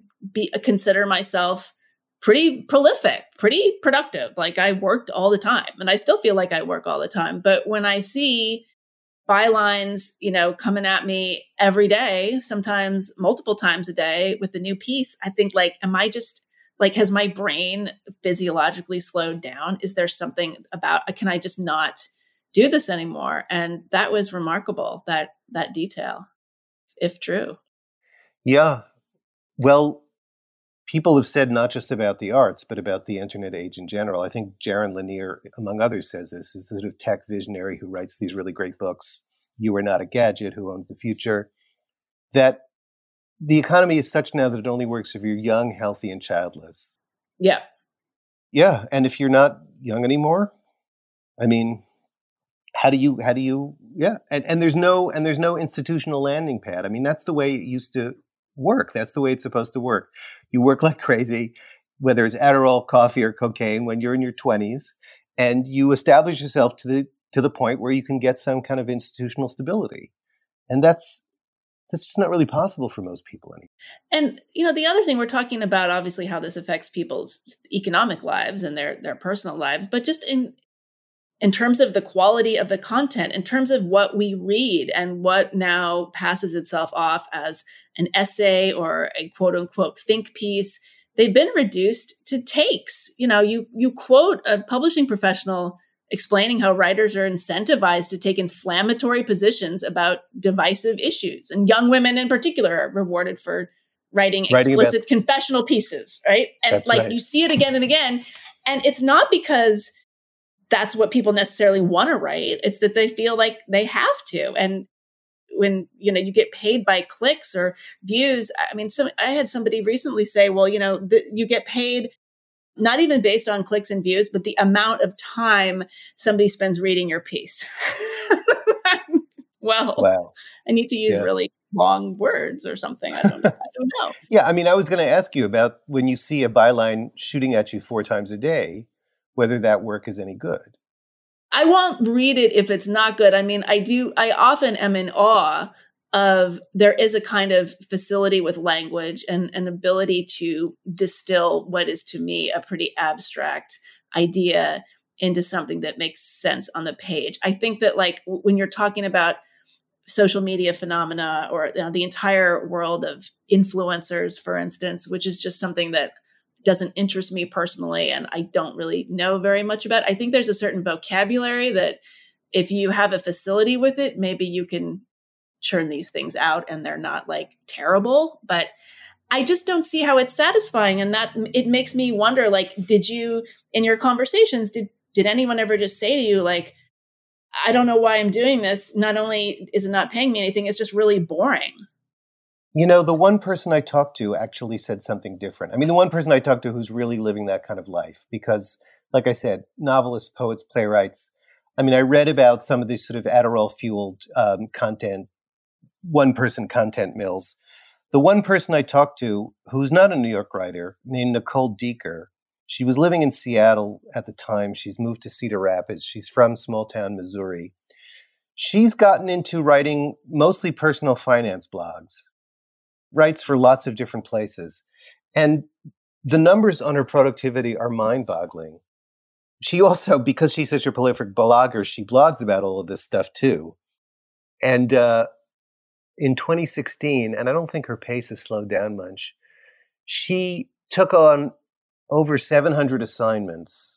consider myself pretty prolific, pretty productive. Like I worked all the time, and I still feel like I work all the time. But when I see bylines, coming at me every day, sometimes multiple times a day with the new piece, I think, like, am I just like, has my brain physiologically slowed down? Is there something about, can I just not do this anymore? And that was remarkable, that detail, if true. Yeah. Well, people have said not just about the arts, but about the internet age in general. I think Jaron Lanier, among others, says this. He's a sort of tech visionary who writes these really great books, You Are Not a Gadget, Who Owns the Future, that the economy is such now that it only works if you're young, healthy, and childless. Yeah. Yeah. And if you're not young anymore, I mean, how do you, yeah. And there's no institutional landing pad. I mean, that's the way it used to work. That's the way it's supposed to work. You work like crazy, whether it's Adderall, coffee, or cocaine, when you're in your 20s, and you establish yourself to the point where you can get some kind of institutional stability. And that's just not really possible for most people anymore. And the other thing we're talking about, obviously, how this affects people's economic lives and their personal lives, but just in terms of the quality of the content, in terms of what we read and what now passes itself off as an essay or a quote unquote think piece, they've been reduced to takes. You know, you quote a publishing professional explaining how writers are incentivized to take inflammatory positions about divisive issues. And young women in particular are rewarded for writing explicit confessional pieces, right? And that's like, right. You see it again and again. And it's not because that's what people necessarily want to write. It's that they feel like they have to. And when, you know, you get paid by clicks or views, I mean, I had somebody recently say, well, you know, you get paid not even based on clicks and views, but the amount of time somebody spends reading your piece. Wow. I need to use really long words or something. I don't know. Yeah. I mean, I was going to ask you about when you see a byline shooting at you 4 times a day, whether that work is any good. I won't read it if it's not good. I mean, I often am in awe of, there is a kind of facility with language and an ability to distill what is to me a pretty abstract idea into something that makes sense on the page. I think that like when you're talking about social media phenomena or, you know, the entire world of influencers, for instance, which is just something that doesn't interest me personally and I don't really know very much about. I think there's a certain vocabulary that if you have a facility with it, maybe you can churn these things out and they're not like terrible, but I just don't see how it's satisfying. And that it makes me wonder, like, did you, in your conversations, did anyone ever just say to you, like, I don't know why I'm doing this. Not only is it not paying me anything, it's just really boring. You know, the one person I talked to actually said something different. I mean, the one person I talked to who's really living that kind of life, because like I said, novelists, poets, playwrights. I mean, I read about some of these sort of Adderall-fueled content, one-person content mills. The one person I talked to who's not a New York writer, named Nicole Deeker, she was living in Seattle at the time. She's moved to Cedar Rapids. She's from small town Missouri. She's gotten into writing mostly personal finance blogs, writes for lots of different places. And the numbers on her productivity are mind-boggling. She also, because she's such a prolific blogger, she blogs about all of this stuff too. And in 2016, and I don't think her pace has slowed down much, she took on over 700 assignments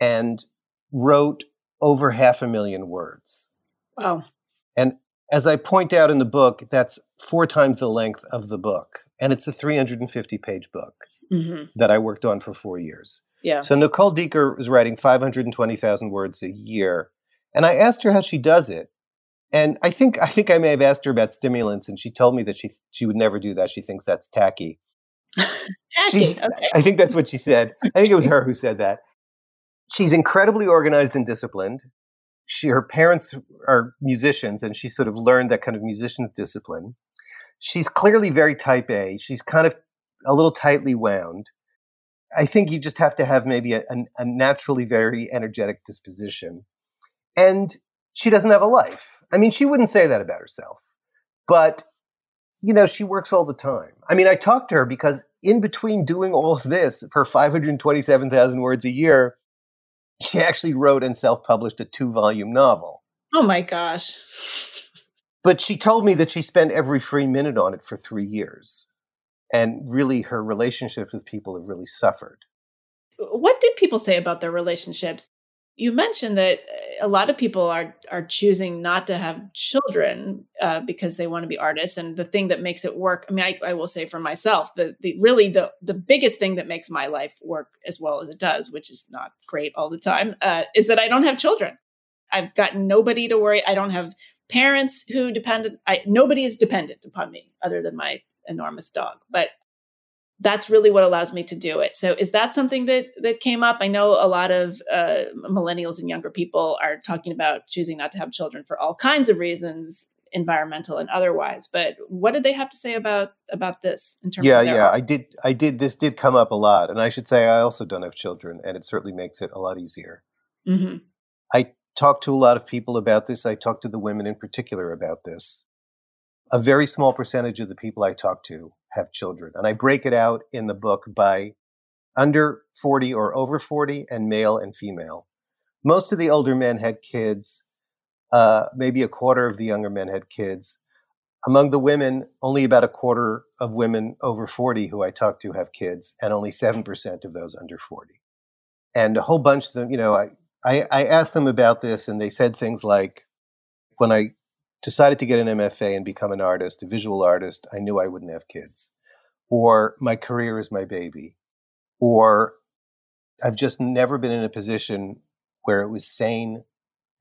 and wrote over 500,000 words. Wow. And as I point out in the book, that's 4 times the length of the book. And it's a 350-page book that I worked on for 4 years. Yeah. So Nicole Deeker was writing 520,000 words a year. And I asked her how she does it. And I think I may have asked her about stimulants, and she told me that she would never do that. She thinks that's tacky. Okay. I think that's what she said. I think it was her who said that. She's incredibly organized and disciplined. Her parents are musicians, and she sort of learned that kind of musician's discipline. She's clearly very type A. She's kind of a little tightly wound. I think you just have to have maybe a naturally very energetic disposition. And she doesn't have a life. I mean, she wouldn't say that about herself, but, you know, she works all the time. I mean, I talked to her because in between doing all of this, her 527,000 words a year, she actually wrote and self-published a 2-volume novel. Oh my gosh. But she told me that she spent every free minute on it for 3 years. And really, her relationships with people have really suffered. What did people say about their relationships? You mentioned that a lot of people are choosing not to have children because they want to be artists. And the thing that makes it work, I mean, I will say for myself, the biggest thing that makes my life work as well as it does, which is not great all the time, is that I don't have children. I've got nobody to worry. I don't have parents who depend. Nobody is dependent upon me other than my enormous dog. But that's really what allows me to do it. So is that something that came up? I know a lot of millennials and younger people are talking about choosing not to have children for all kinds of reasons, environmental and otherwise. But what did they have to say about this in terms of their own? I did. This did come up a lot. And I should say I also don't have children, and it certainly makes it a lot easier. Mm-hmm. I talked to a lot of people about this. I talked to the women in particular about this. A very small percentage of the people I talk to have children. And I break it out in the book by under 40 or over 40 and male and female. Most of the older men had kids. Maybe a quarter of the younger men had kids. Among the women, only about a quarter of women over 40 who I talked to have kids, and only 7% of those under 40. And a whole bunch of them, you know, I asked them about this, and they said things like, when I decided to get an MFA and become an artist, a visual artist, I knew I wouldn't have kids. Or my career is my baby. Or I've just never been in a position where it was sane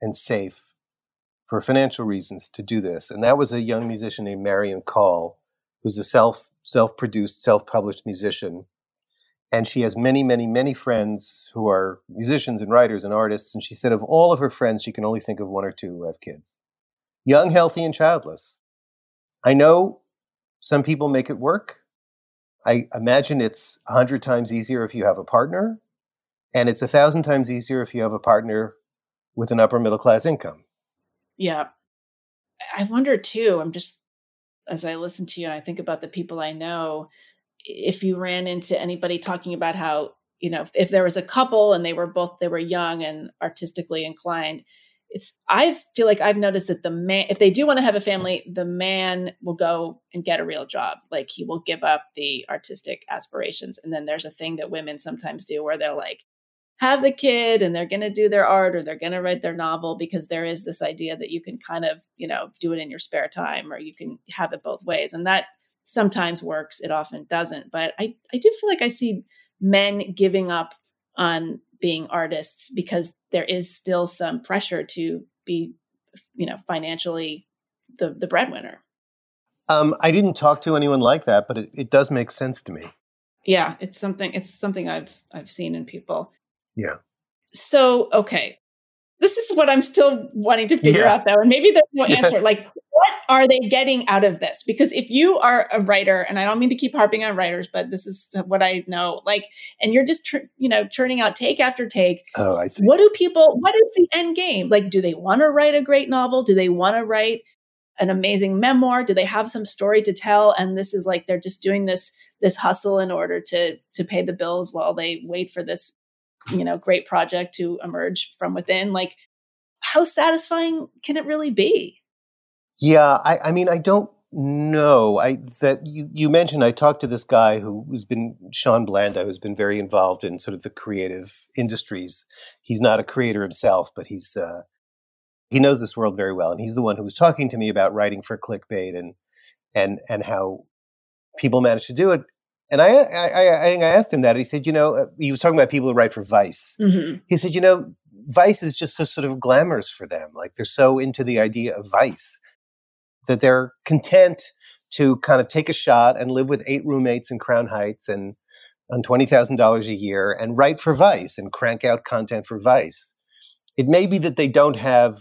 and safe for financial reasons to do this. And that was a young musician named Marion Call, who's a self-produced, self-published musician. And she has many, many, many friends who are musicians and writers and artists. And she said of all of her friends, she can only think of one or two who have kids. Young, healthy, and childless. I know some people make it work. I imagine it's 100 times easier if you have a partner. And it's 1,000 times easier if you have a partner with an upper middle class income. Yeah. I wonder too, I'm just, as I listen to you and I think about the people I know, if you ran into anybody talking about how, you know, if there was a couple and they were young and artistically inclined, I feel like I've noticed that the man, if they do want to have a family, the man will go and get a real job. Like he will give up the artistic aspirations. And then there's a thing that women sometimes do where they're like, have the kid and they're going to do their art or they're going to write their novel, because there is this idea that you can kind of, you know, do it in your spare time, or you can have it both ways. And that sometimes works. It often doesn't. But I do feel like I see men giving up on being artists because there is still some pressure to be, you know, financially the breadwinner. I didn't talk to anyone like that, but it does make sense to me. Yeah, it's something I've seen in people. Yeah. So, okay. This is what I'm still wanting to figure out though. And maybe there's no answer. Like, what are they getting out of this? Because if you are a writer, and I don't mean to keep harping on writers, but this is what I know, like, and you're just, churning out take after take. Oh, I see. What is the end game? Like, do they want to write a great novel? Do they want to write an amazing memoir? Do they have some story to tell? And this is like, they're just doing this hustle in order to pay the bills while they wait for this, you know, great project to emerge from within. Like, how satisfying can it really be? Yeah. I mean, I don't know. You mentioned, I talked to this guy who's been, Sean Blanda, who's been very involved in sort of the creative industries. He's not a creator himself, but he's, he knows this world very well. And he's the one who was talking to me about writing for clickbait and how people manage to do it. And I think I asked him that. He said, he was talking about people who write for Vice. Mm-hmm. He said, Vice is just so sort of glamorous for them. Like, they're so into the idea of Vice that they're content to kind of take a shot and live with 8 roommates in Crown Heights and on $20,000 a year and write for Vice and crank out content for Vice. It may be that they don't have,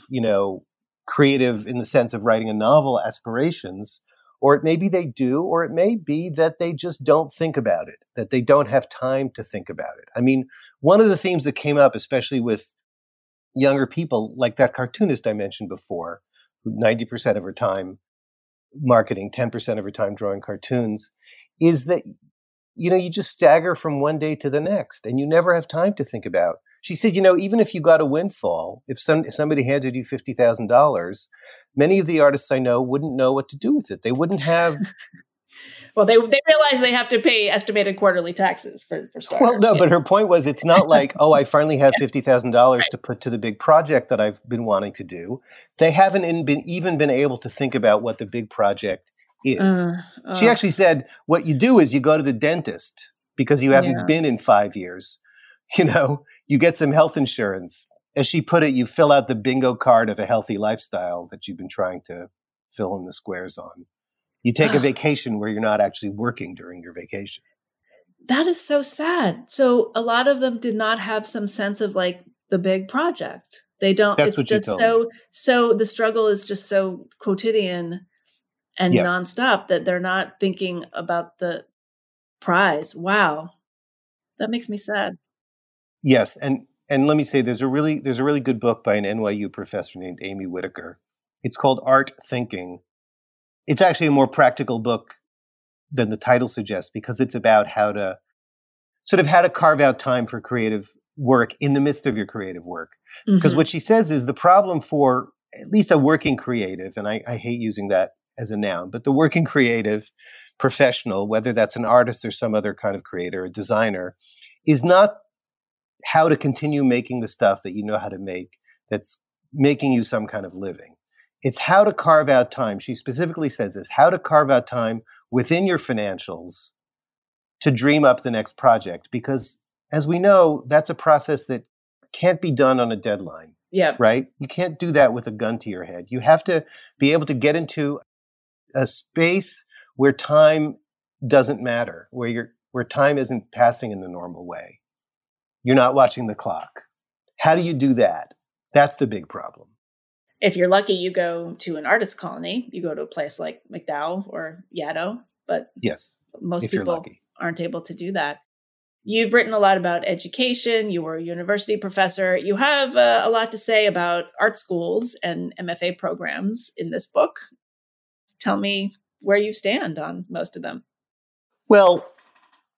creative in the sense of writing a novel aspirations, or it may be they do, or it may be that they just don't think about it, that they don't have time to think about it. I mean, one of the themes that came up, especially with younger people, like that cartoonist I mentioned before, who 90% of her time marketing, 10% of her time drawing cartoons, is that, you just stagger from one day to the next and you never have time to think about. She said, even if you got a windfall, if somebody handed you $50,000, many of the artists I know wouldn't know what to do with it. They wouldn't have. Well, they realize they have to pay estimated quarterly taxes for starters. Well, no, but her point was, it's not like, oh, I finally have $50,000 to put to the big project that I've been wanting to do. They haven't even been able to think about what the big project is. She actually said, what you do is you go to the dentist because you haven't been in 5 years, You get some health insurance. As she put it, you fill out the bingo card of a healthy lifestyle that you've been trying to fill in the squares on. You take a vacation where you're not actually working during your vacation. That is so sad. So a lot of them did not have some sense of like the big project. They don't, it's just so the struggle is just so quotidian and nonstop that they're not thinking about the prize. Wow. That makes me sad. Yes, and let me say, there's a really good book by an NYU professor named Amy Whitaker. It's called Art Thinking. It's actually a more practical book than the title suggests, because it's about how to carve out time for creative work in the midst of your creative work. Because what she says is the problem for at least a working creative, and I hate using that as a noun, but the working creative professional, whether that's an artist or some other kind of creator, a designer, is not how to continue making the stuff that you know how to make that's making you some kind of living. It's how to carve out time. She specifically says this, how to carve out time within your financials to dream up the next project. Because as we know, that's a process that can't be done on a deadline. Yeah. Right? You can't do that with a gun to your head. You have to be able to get into a space where time doesn't matter, where time isn't passing in the normal way. You're not watching the clock. How do you do that? That's the big problem. If you're lucky, you go to an artist colony. You go to a place like McDowell or Yaddo, but yes, most people aren't able to do that. You've written a lot about education. You were a university professor. You have a lot to say about art schools and MFA programs in this book. Tell me where you stand on most of them. Well,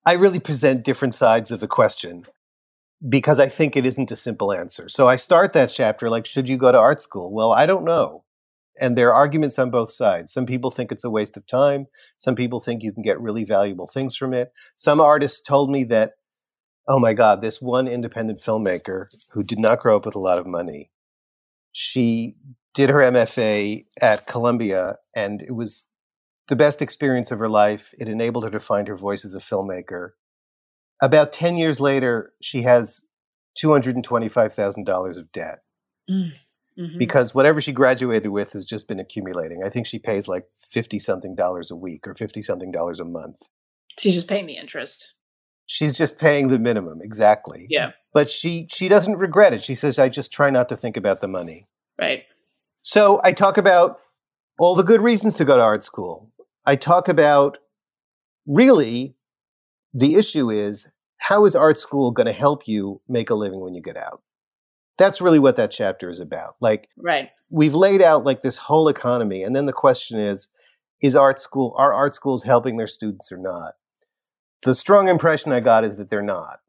I really present different sides of the question, because I think it isn't a simple answer. So I start that chapter like, should you go to art school? Well, I don't know. And there are arguments on both sides. Some people think it's a waste of time. Some people think you can get really valuable things from it. Some artists told me that, oh my God, this one independent filmmaker who did not grow up with a lot of money, she did her MFA at Columbia, and it was the best experience of her life. It enabled her to find her voice as a filmmaker. About 10 years later, she has $225,000 of debt because whatever she graduated with has just been accumulating. I think she pays like $50-something a week or $50-something a month. She's just paying the interest. She's just paying the minimum, exactly. Yeah. But she doesn't regret it. She says, I just try not to think about the money. Right. So I talk about all the good reasons to go to art school. I talk about really... the issue is, how is art school going to help you make a living when you get out? That's really what that chapter is about. Like, right. We've laid out like this whole economy. And then the question is are art schools helping their students or not? The strong impression I got is that they're not.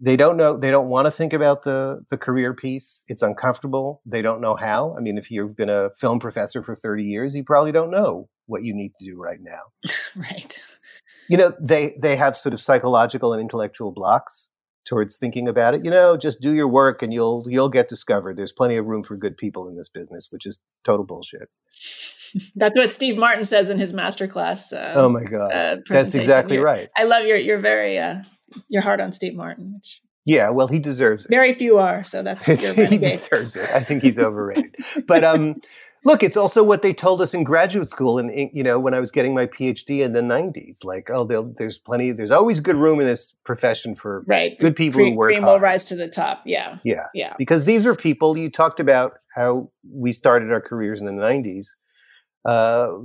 They don't know. They don't want to think about the career piece. It's uncomfortable. They don't know how. I mean, if you've been a film professor for 30 years, you probably don't know what you need to do right now. Right. You know, they have sort of psychological and intellectual blocks towards thinking about it. You know, just do your work and you'll get discovered. There's plenty of room for good people in this business, which is total bullshit. That's what Steve Martin says in his masterclass. Oh my God, that's exactly right. I love your very your heart on Steve Martin. Which yeah, well, he deserves it. Very few are, so that's he deserves it. I think he's overrated, but look, it's also what they told us in graduate school and, you know, when I was getting my PhD in the 90s, like, oh, there's always good room in this profession for right. good people who work hard. Cream will rise to the top. Yeah. Yeah. Yeah. Because these are people, you talked about how we started our careers in the 90s.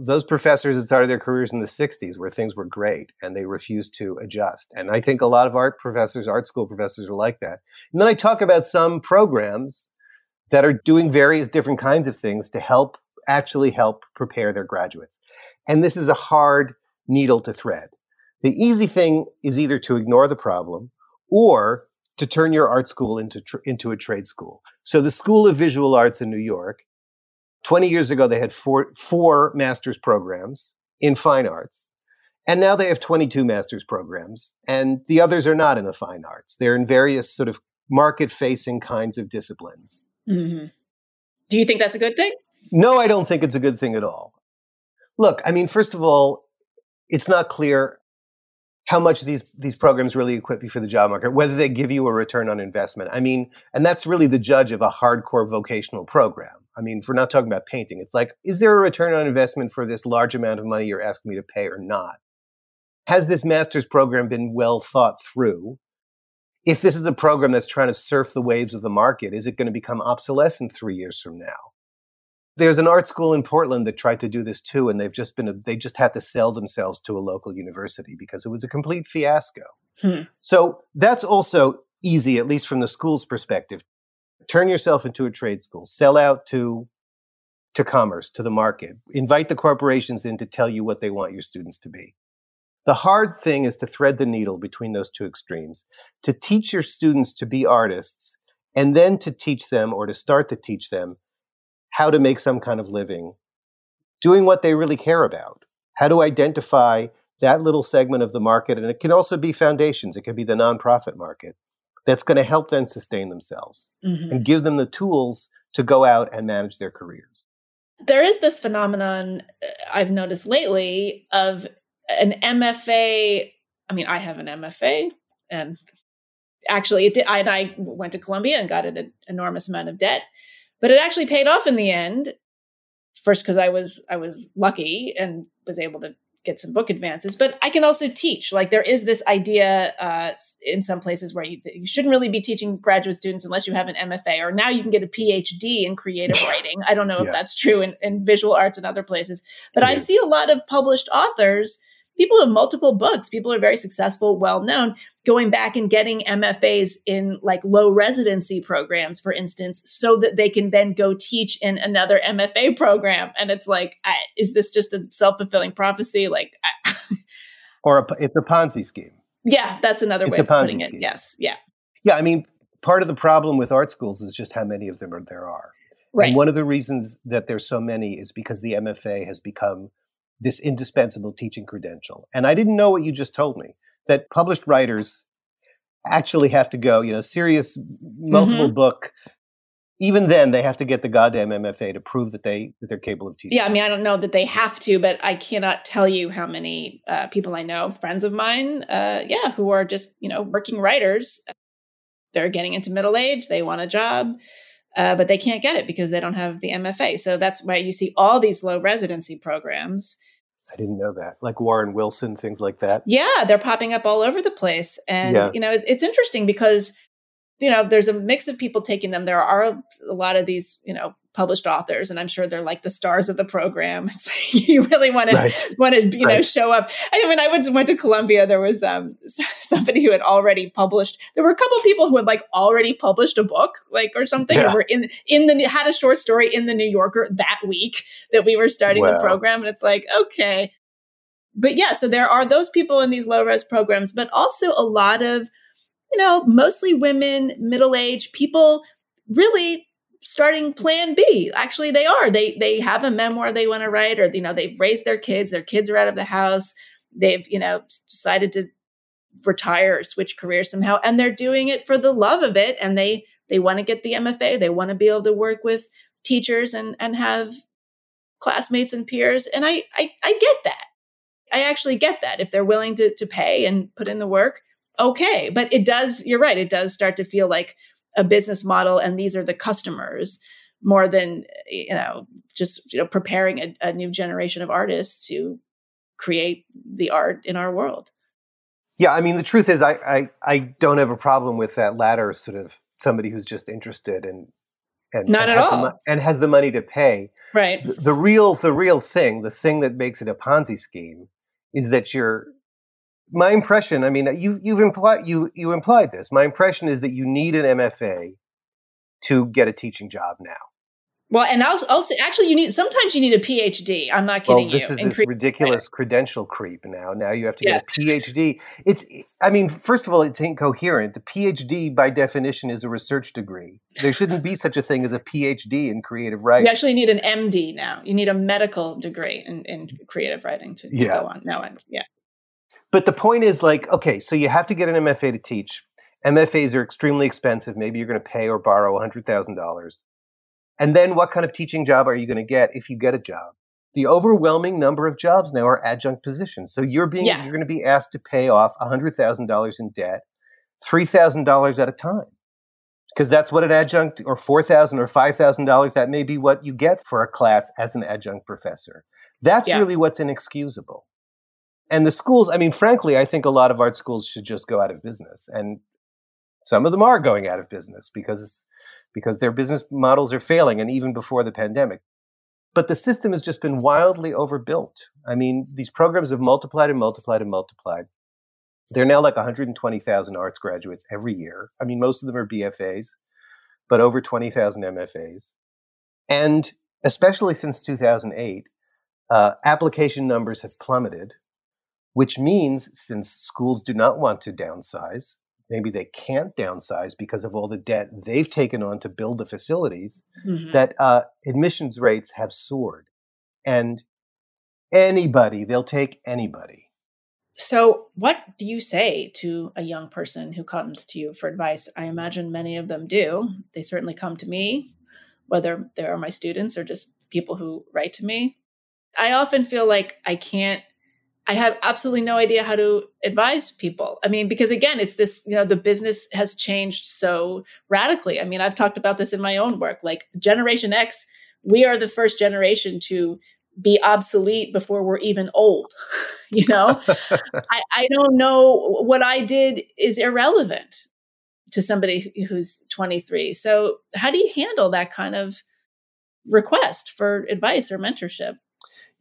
Those professors that started their careers in the 60s where things were great and they refused to adjust. And I think a lot of art school professors are like that. And then I talk about some programs that are doing various different kinds of things to help prepare their graduates. And this is a hard needle to thread. The easy thing is either to ignore the problem or to turn your art school into a trade school. So the School of Visual Arts in New York, 20 years ago, they had four master's programs in fine arts. And now they have 22 master's programs. And the others are not in the fine arts. They're in various sort of market-facing kinds of disciplines. Mm-hmm. Do you think that's a good thing? No, I don't think it's a good thing at all. Look, I mean, first of all, it's not clear how much these programs really equip you for the job market, whether they give you a return on investment. I mean, and that's really the judge of a hardcore vocational program. I mean, if we're not talking about painting, it's like, is there a return on investment for this large amount of money you're asking me to pay or not? Has this master's program been well thought through? If this is a program that's trying to surf the waves of the market, is it going to become obsolescent 3 years from now? There's an art school in Portland that tried to do this too, and they just had to sell themselves to a local university because it was a complete fiasco. Hmm. So that's also easy, at least from the school's perspective. Turn yourself into a trade school, sell out to commerce, to the market, invite the corporations in to tell you what they want your students to be. The hard thing is to thread the needle between those two extremes, to teach your students to be artists, and then to teach them, or to start to teach them, how to make some kind of living doing what they really care about. How to identify that little segment of the market. And it can also be foundations. It could be the nonprofit market that's going to help them sustain themselves mm-hmm. and give them the tools to go out and manage their careers. There is this phenomenon I've noticed lately of an MFA. I mean, I have an MFA, and actually I went to Columbia and got an enormous amount of debt, but it actually paid off in the end. First, because I was lucky and was able to get some book advances, but I can also teach. Like, there is this idea in some places where you shouldn't really be teaching graduate students unless you have an MFA, or now you can get a PhD in creative writing. I don't know if that's true in visual arts and other places, but I see a lot of published authors, people who have multiple books, people who are very successful, well-known, going back and getting MFAs in like low residency programs, for instance, so that they can then go teach in another MFA program. And it's like, is this just a self-fulfilling prophecy? Like, it's a Ponzi scheme. Yeah, that's another way of putting it. Yes. Yeah. Yeah. I mean, part of the problem with art schools is just how many of them there are. Right. And one of the reasons that there's so many is because the MFA has become this indispensable teaching credential. And I didn't know what you just told me, that published writers actually have to go, serious multiple mm-hmm. book. Even then, they have to get the goddamn MFA to prove that they're capable of teaching. Yeah, I mean, I don't know that they have to, but I cannot tell you how many people I know, friends of mine, who are just, working writers. They're getting into middle age. They want a job. But they can't get it because they don't have the MFA. So that's why you see all these low residency programs. I didn't know that. Like Warren Wilson, things like that. Yeah, they're popping up all over the place. And, it's interesting because, there's a mix of people taking them. There are a lot of these, published authors, and I'm sure they're like the stars of the program. It's like, you really want to show up. I mean, I went to Columbia. There was somebody who had already published. There were a couple of people who had like already published a book, like or something. Yeah. Or were had a short story in the New Yorker that week that we were starting the program, and it's like, okay, but yeah. So there are those people in these low res programs, but also a lot of mostly women, middle aged people, really. Starting plan B. Actually, they are. They have a memoir they want to write, or, they've raised their kids are out of the house. They've, decided to retire or switch careers somehow. And they're doing it for the love of it. And they want to get the MFA. They want to be able to work with teachers and have classmates and peers. And I get that. I actually get that. If they're willing to pay and put in the work, okay. But it does, you're right. It does start to feel like a business model, and these are the customers, more than preparing a new generation of artists to create the art in our world. Yeah, I mean, the truth is, I don't have a problem with that latter sort of somebody who's just interested and not at all and has the money to pay. Right. The real thing that makes it a Ponzi scheme is that my impression, I mean, you implied this. My impression is that you need an MFA to get a teaching job now. Well, and also, actually, sometimes you need a PhD. I'm not kidding you. Well, this is this ridiculous credential creep now. Now you have to get a PhD. First of all, it's incoherent. The PhD, by definition, is a research degree. There shouldn't be such a thing as a PhD in creative writing. You actually need an MD now. You need a medical degree in creative writing to go on. No, but the point is, so you have to get an MFA to teach. MFAs are extremely expensive. Maybe you're going to pay or borrow $100,000. And then what kind of teaching job are you going to get if you get a job? The overwhelming number of jobs now are adjunct positions. So you're going to be asked to pay off $100,000 in debt, $3,000 at a time. Because that's what an adjunct, or $4,000 or $5,000, that may be what you get for a class as an adjunct professor. That's really what's inexcusable. And the schools, I mean, frankly, I think a lot of art schools should just go out of business. And some of them are going out of business because their business models are failing, and even before the pandemic. But the system has just been wildly overbuilt. I mean, these programs have multiplied and multiplied and multiplied. There are now like 120,000 arts graduates every year. I mean, most of them are BFAs, but over 20,000 MFAs. And especially since 2008, application numbers have plummeted. Which means, since schools do not want to downsize, maybe they can't downsize because of all the debt they've taken on to build the facilities, mm-hmm. that admissions rates have soared. and anybody, they'll take anybody. So what do you say to a young person who comes to you for advice? I imagine many of them do. They certainly come to me, whether they are my students or just people who write to me. I often feel like I have absolutely no idea how to advise people. I mean, because again, it's this, you know, the business has changed so radically. I mean, I've talked about this in my own work, like Generation X, we are the first generation to be obsolete before we're even old. You know, I don't know, what I did is irrelevant to somebody who's 23. So how do you handle that kind of request for advice or mentorship?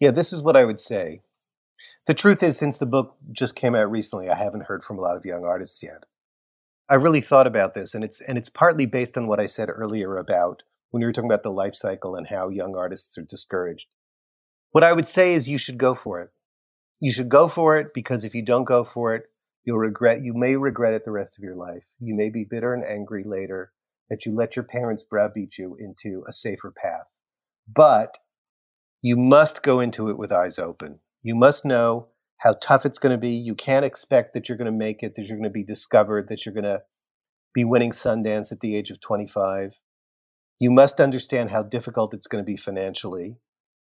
Yeah, this is what I would say. The truth is, since the book just came out recently, I haven't heard from a lot of young artists yet. I really thought about this, and it's partly based on what I said earlier about when you were talking about the life cycle and how young artists are discouraged. What I would say is you should go for it. You should go for it, because if you don't go for it, you may regret it the rest of your life. You may be bitter and angry later that you let your parents browbeat you into a safer path. But you must go into it with eyes open. You must know how tough it's going to be. You can't expect that you're going to make it, that you're going to be discovered, that you're going to be winning Sundance at the age of 25. You must understand how difficult it's going to be financially.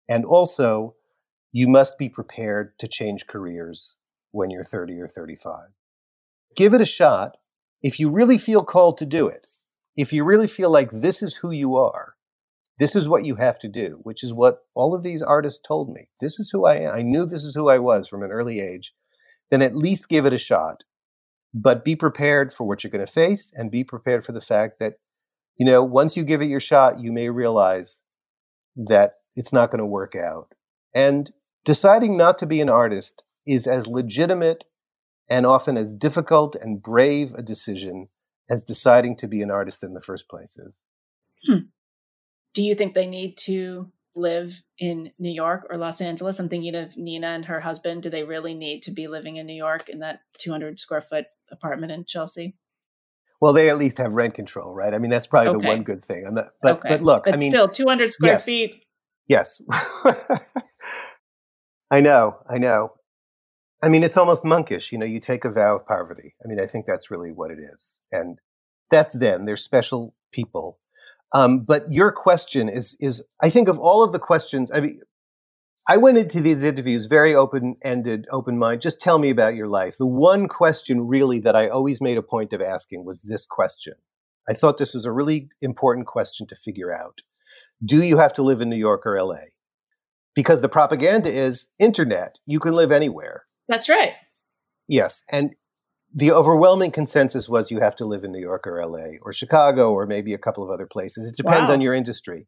And also, you must be prepared to change careers when you're 30 or 35. Give it a shot. If you really feel called to do it, if you really feel like this is who you are, this is what you have to do, which is what all of these artists told me. This is who I am. I knew this is who I was from an early age. Then at least give it a shot. But be prepared for what you're going to face, and be prepared for the fact that, you know, once you give it your shot, you may realize that it's not going to work out. And deciding not to be an artist is as legitimate and often as difficult and brave a decision as deciding to be an artist in the first place is. Do you think they need to live in New York or Los Angeles? I'm thinking of Nina and her husband. Do they really need to be living in New York in that 200 square foot apartment in Chelsea? Well, they at least have rent control, right? I mean, that's probably the one good thing. But look, but I mean, still 200 square feet. Yes. I know. I mean, it's almost monkish. You know, you take a vow of poverty. I mean, I think that's really what it is. And that's them. They're special people. But your question is I think of all of the questions, I mean, I went into these interviews very open-ended, open-minded, just tell me about your life. The one question really that I always made a point of asking was this question. I thought this was a really important question to figure out. Do you have to live in New York or LA? Because the propaganda is internet, you can live anywhere. That's right. Yes. And the overwhelming consensus was you have to live in New York or LA or Chicago or maybe a couple of other places. It depends on your industry,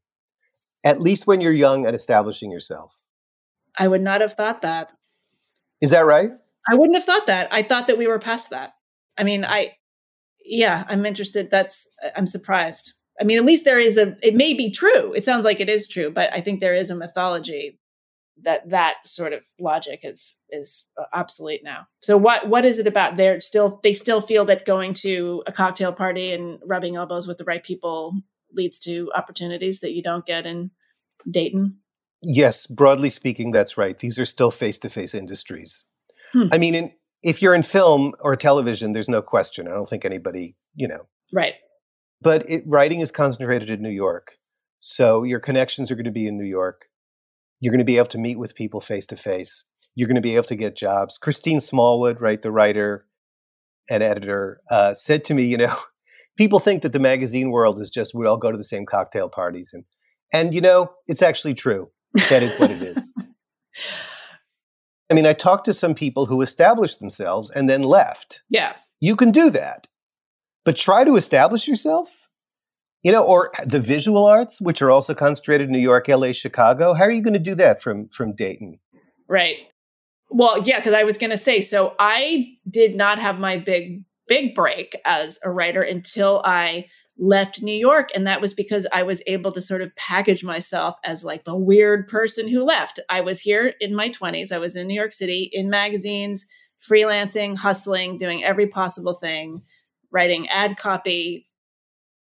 at least when you're young and establishing yourself. I would not have thought that. Is that right? I wouldn't have thought that. I thought that we were past that. I mean, I'm interested. I'm surprised. I mean, at least there is it may be true. It sounds like it is true, but I think there is a mythology that sort of logic is obsolete now. So what is it about? They still feel that going to a cocktail party and rubbing elbows with the right people leads to opportunities that you don't get in Dayton? Yes, broadly speaking, that's right. These are still face-to-face industries. I mean, if you're in film or television, there's no question. I don't think anybody, you know. Right. But writing is concentrated in New York. So your connections are going to be in New York. You're going to be able to meet with people face to face. You're going to be able to get jobs. Christine Smallwood, right, the writer and editor, said to me, you know, people think that the magazine world is just we all go to the same cocktail parties. And you know, it's actually true. That is what it is. I mean, I talked to some people who established themselves and then left. Yeah. You can do that. But try to establish yourself. You know, or the visual arts, which are also concentrated in New York, LA, Chicago. How are you going to do that from Dayton? Right. Well, yeah, because I was going to say, so I did not have my big break as a writer until I left New York. And that was because I was able to sort of package myself as like the weird person who left. I was here in my 20s. I was in New York City, in magazines, freelancing, hustling, doing every possible thing, writing ad copy,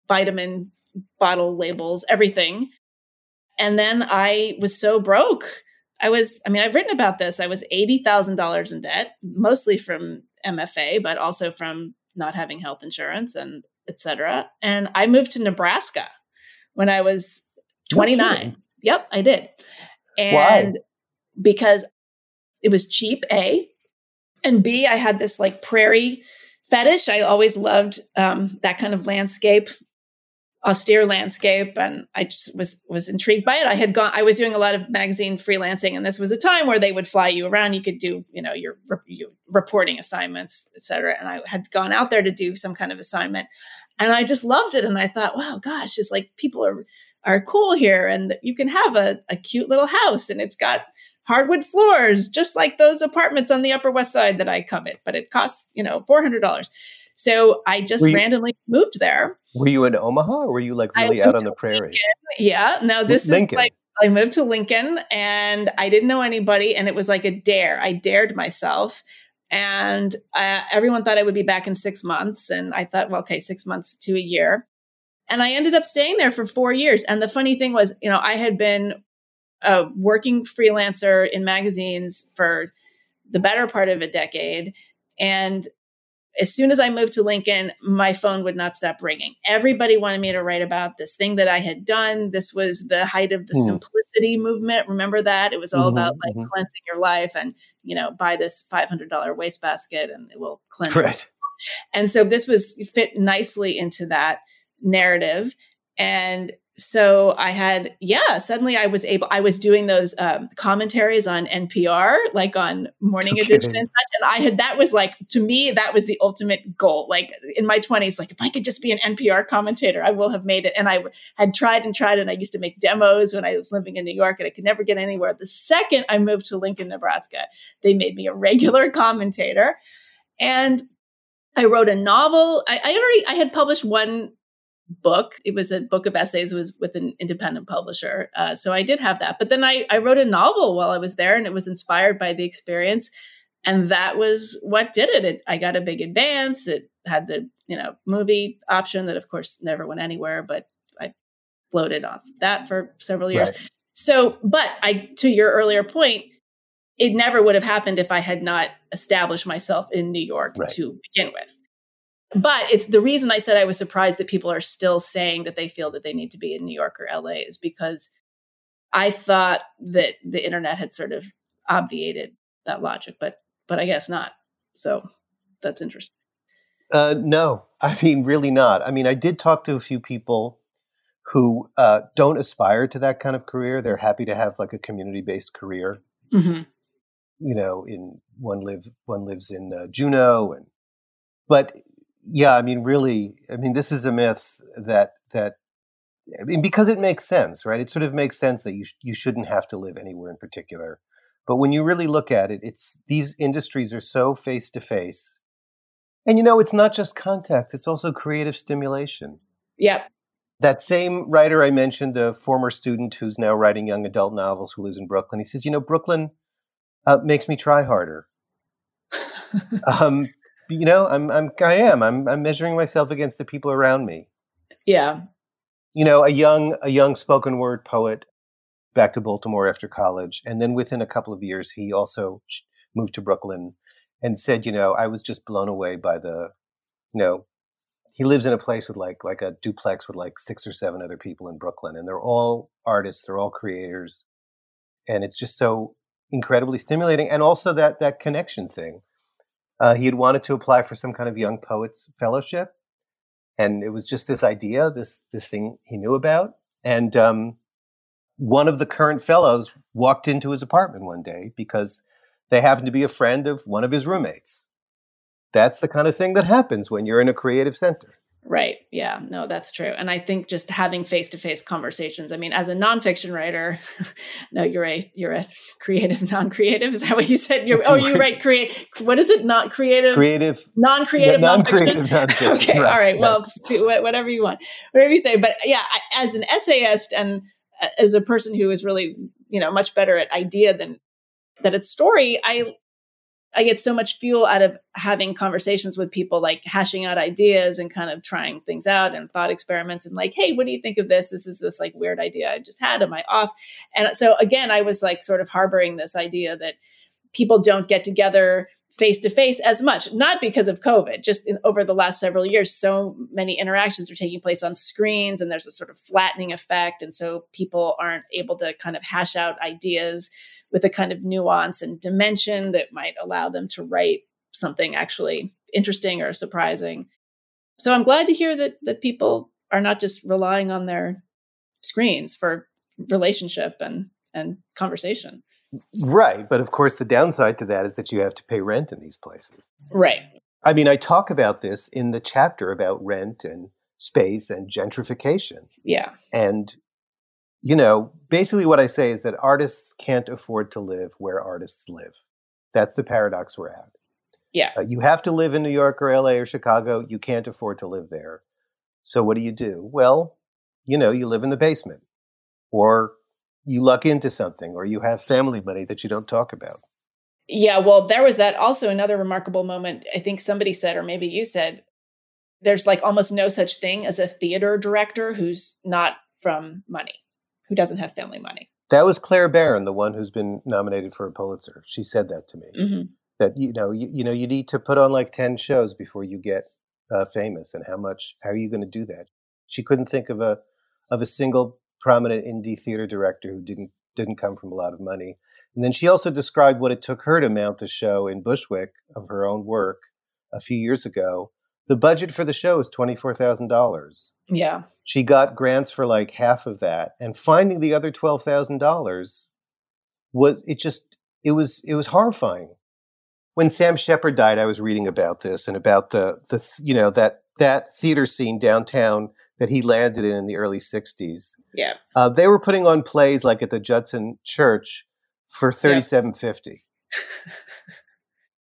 vitamin bottle labels, everything. And then I was so broke I've written about this. I was $80,000 in debt, mostly from MFA, but also from not having health insurance and et cetera. And I moved to Nebraska when I was 29. Yep, I did. And why? Because it was cheap, A. And B, I had this like prairie fetish. I always loved that kind of landscape, austere landscape. And I just was intrigued by it. I was doing a lot of magazine freelancing, and this was a time where they would fly you around. You could do, your reporting assignments, et cetera. And I had gone out there to do some kind of assignment, and I just loved it. And I thought, wow, gosh, it's like people are cool here, and you can have a cute little house, and it's got hardwood floors, just like those apartments on the Upper West Side that I covet, but it costs, $400. So I just randomly moved there. Were you in Omaha, or were you like really out on the prairie? Lincoln. Yeah. No, this Lincoln. Is like, I moved to Lincoln and I didn't know anybody. And it was like a dare. I dared myself. And everyone thought I would be back in 6 months. And I thought, well, okay, 6 months to a year. And I ended up staying there for 4 years. And the funny thing was, I had been a working freelancer in magazines for the better part of a decade. And as soon as I moved to Lincoln, my phone would not stop ringing. Everybody wanted me to write about this thing that I had done. This was the height of the simplicity movement. Remember that? It was all about like cleansing your life and, buy this $500 wastebasket and it will cleanse. Right. And so this fit nicely into that narrative. And so I had, suddenly I was doing those commentaries on NPR, like on Morning Edition and such. And that was like, to me, that was the ultimate goal. Like in my 20s, like if I could just be an NPR commentator, I will have made it. And I had tried and tried. And I used to make demos when I was living in New York, and I could never get anywhere. The second I moved to Lincoln, Nebraska, they made me a regular commentator. And I wrote a novel. I had published one book. It was a book of essays, was with an independent publisher. So I did have that. But then I wrote a novel while I was there, and it was inspired by the experience. And that was what did it. I got a big advance. It had the, movie option that of course never went anywhere, but I floated off that for several years. Right. So, but to your earlier point, it never would have happened if I had not established myself in New York to begin with. But it's the reason I said I was surprised that people are still saying that they feel that they need to be in New York or LA is because I thought that the internet had sort of obviated that logic, but I guess not. So that's interesting. No, I mean, really not. I mean, I did talk to a few people who don't aspire to that kind of career. They're happy to have like a community-based career. Mm-hmm. In one lives in Juneau, but. Yeah, this is a myth that because it makes sense, right? It sort of makes sense that you shouldn't have to live anywhere in particular. But when you really look at it, it's these industries are so face to face. And it's not just contacts, it's also creative stimulation. Yep. That same writer I mentioned, a former student who's now writing young adult novels who lives in Brooklyn, he says, Brooklyn makes me try harder. I'm measuring myself against the people around me. Yeah. A young spoken word poet back to Baltimore after college. And then within a couple of years, he also moved to Brooklyn and said, I was just blown away by he lives in a place with like a duplex with like 6 or 7 other people in Brooklyn. And they're all artists. They're all creators. And it's just so incredibly stimulating. And also that connection thing. He had wanted to apply for some kind of young poets fellowship, and it was just this idea, this thing he knew about. And one of the current fellows walked into his apartment one day because they happened to be a friend of one of his roommates. That's the kind of thing that happens when you're in a creative center. Right. Yeah. No, that's true. And I think just having face-to-face conversations, as a nonfiction writer, no, you're a creative, non-creative. Is that what you said? You write creative. What is it? Not creative. Creative. Non-creative. Non-creative. Non-fiction. Okay. Right. All right. Well, whatever you want, whatever you say. But yeah, as an essayist and as a person who is really, much better at idea than at story, I I get so much fuel out of having conversations with people, like hashing out ideas and kind of trying things out and thought experiments and like, hey, what do you think of this? This is this like weird idea I just had. Am I off? And so again, I was like sort of harboring this idea that people don't get together face to face as much, not because of COVID, just over the last several years, so many interactions are taking place on screens and there's a sort of flattening effect. And so people aren't able to kind of hash out ideas with a kind of nuance and dimension that might allow them to write something actually interesting or surprising. So I'm glad to hear that people are not just relying on their screens for relationship and conversation. Right. But of course, the downside to that is that you have to pay rent in these places. Right. I mean, I talk about this in the chapter about rent and space and gentrification. Yeah. And, you know, basically what I say is that artists can't afford to live where artists live. That's the paradox we're at. Yeah. You have to live in New York or LA or Chicago. You can't afford to live there. So what do? Well, you know, you live in the basement or you luck into something or you have family money that you don't talk about. Yeah, well, there was that also another remarkable moment. I think somebody said, or maybe you said, there's like almost no such thing as a theater director who's not from money, who doesn't have family money. That was Claire Barron, the one who's been nominated for a Pulitzer. She said that to me, mm-hmm. that, you know, you need to put on like 10 shows before you get famous. And how are you going to do that? She couldn't think of a single prominent indie theater director who didn't come from a lot of money. And then she also described what it took her to mount a show in Bushwick of her own work a few years ago. The budget for the show is $24,000. Yeah. She got grants for like half of that. And finding the other $12,000 was horrifying. When Sam Shepard died, I was reading about this and about the you know, that theater scene downtown that he landed in the early 60s. Yeah. They were putting on plays like at the Judson Church for $37.50.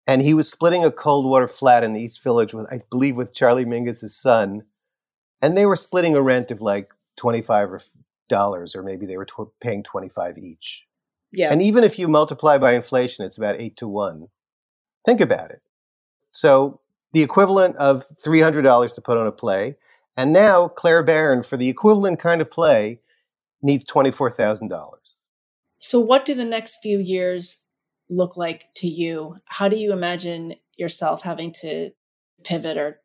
And he was splitting a cold water flat in the East Village with, I believe, with Charlie Mingus's son. And they were splitting a rent of like $25 or maybe they were paying $25 each. Yeah. And even if you multiply by inflation, it's about 8 to 1. Think about it. So the equivalent of $300 to put on a play. And now Claire Barron, for the equivalent kind of play, needs $24,000. So what do the next few years look like to you? How do you imagine yourself having to pivot or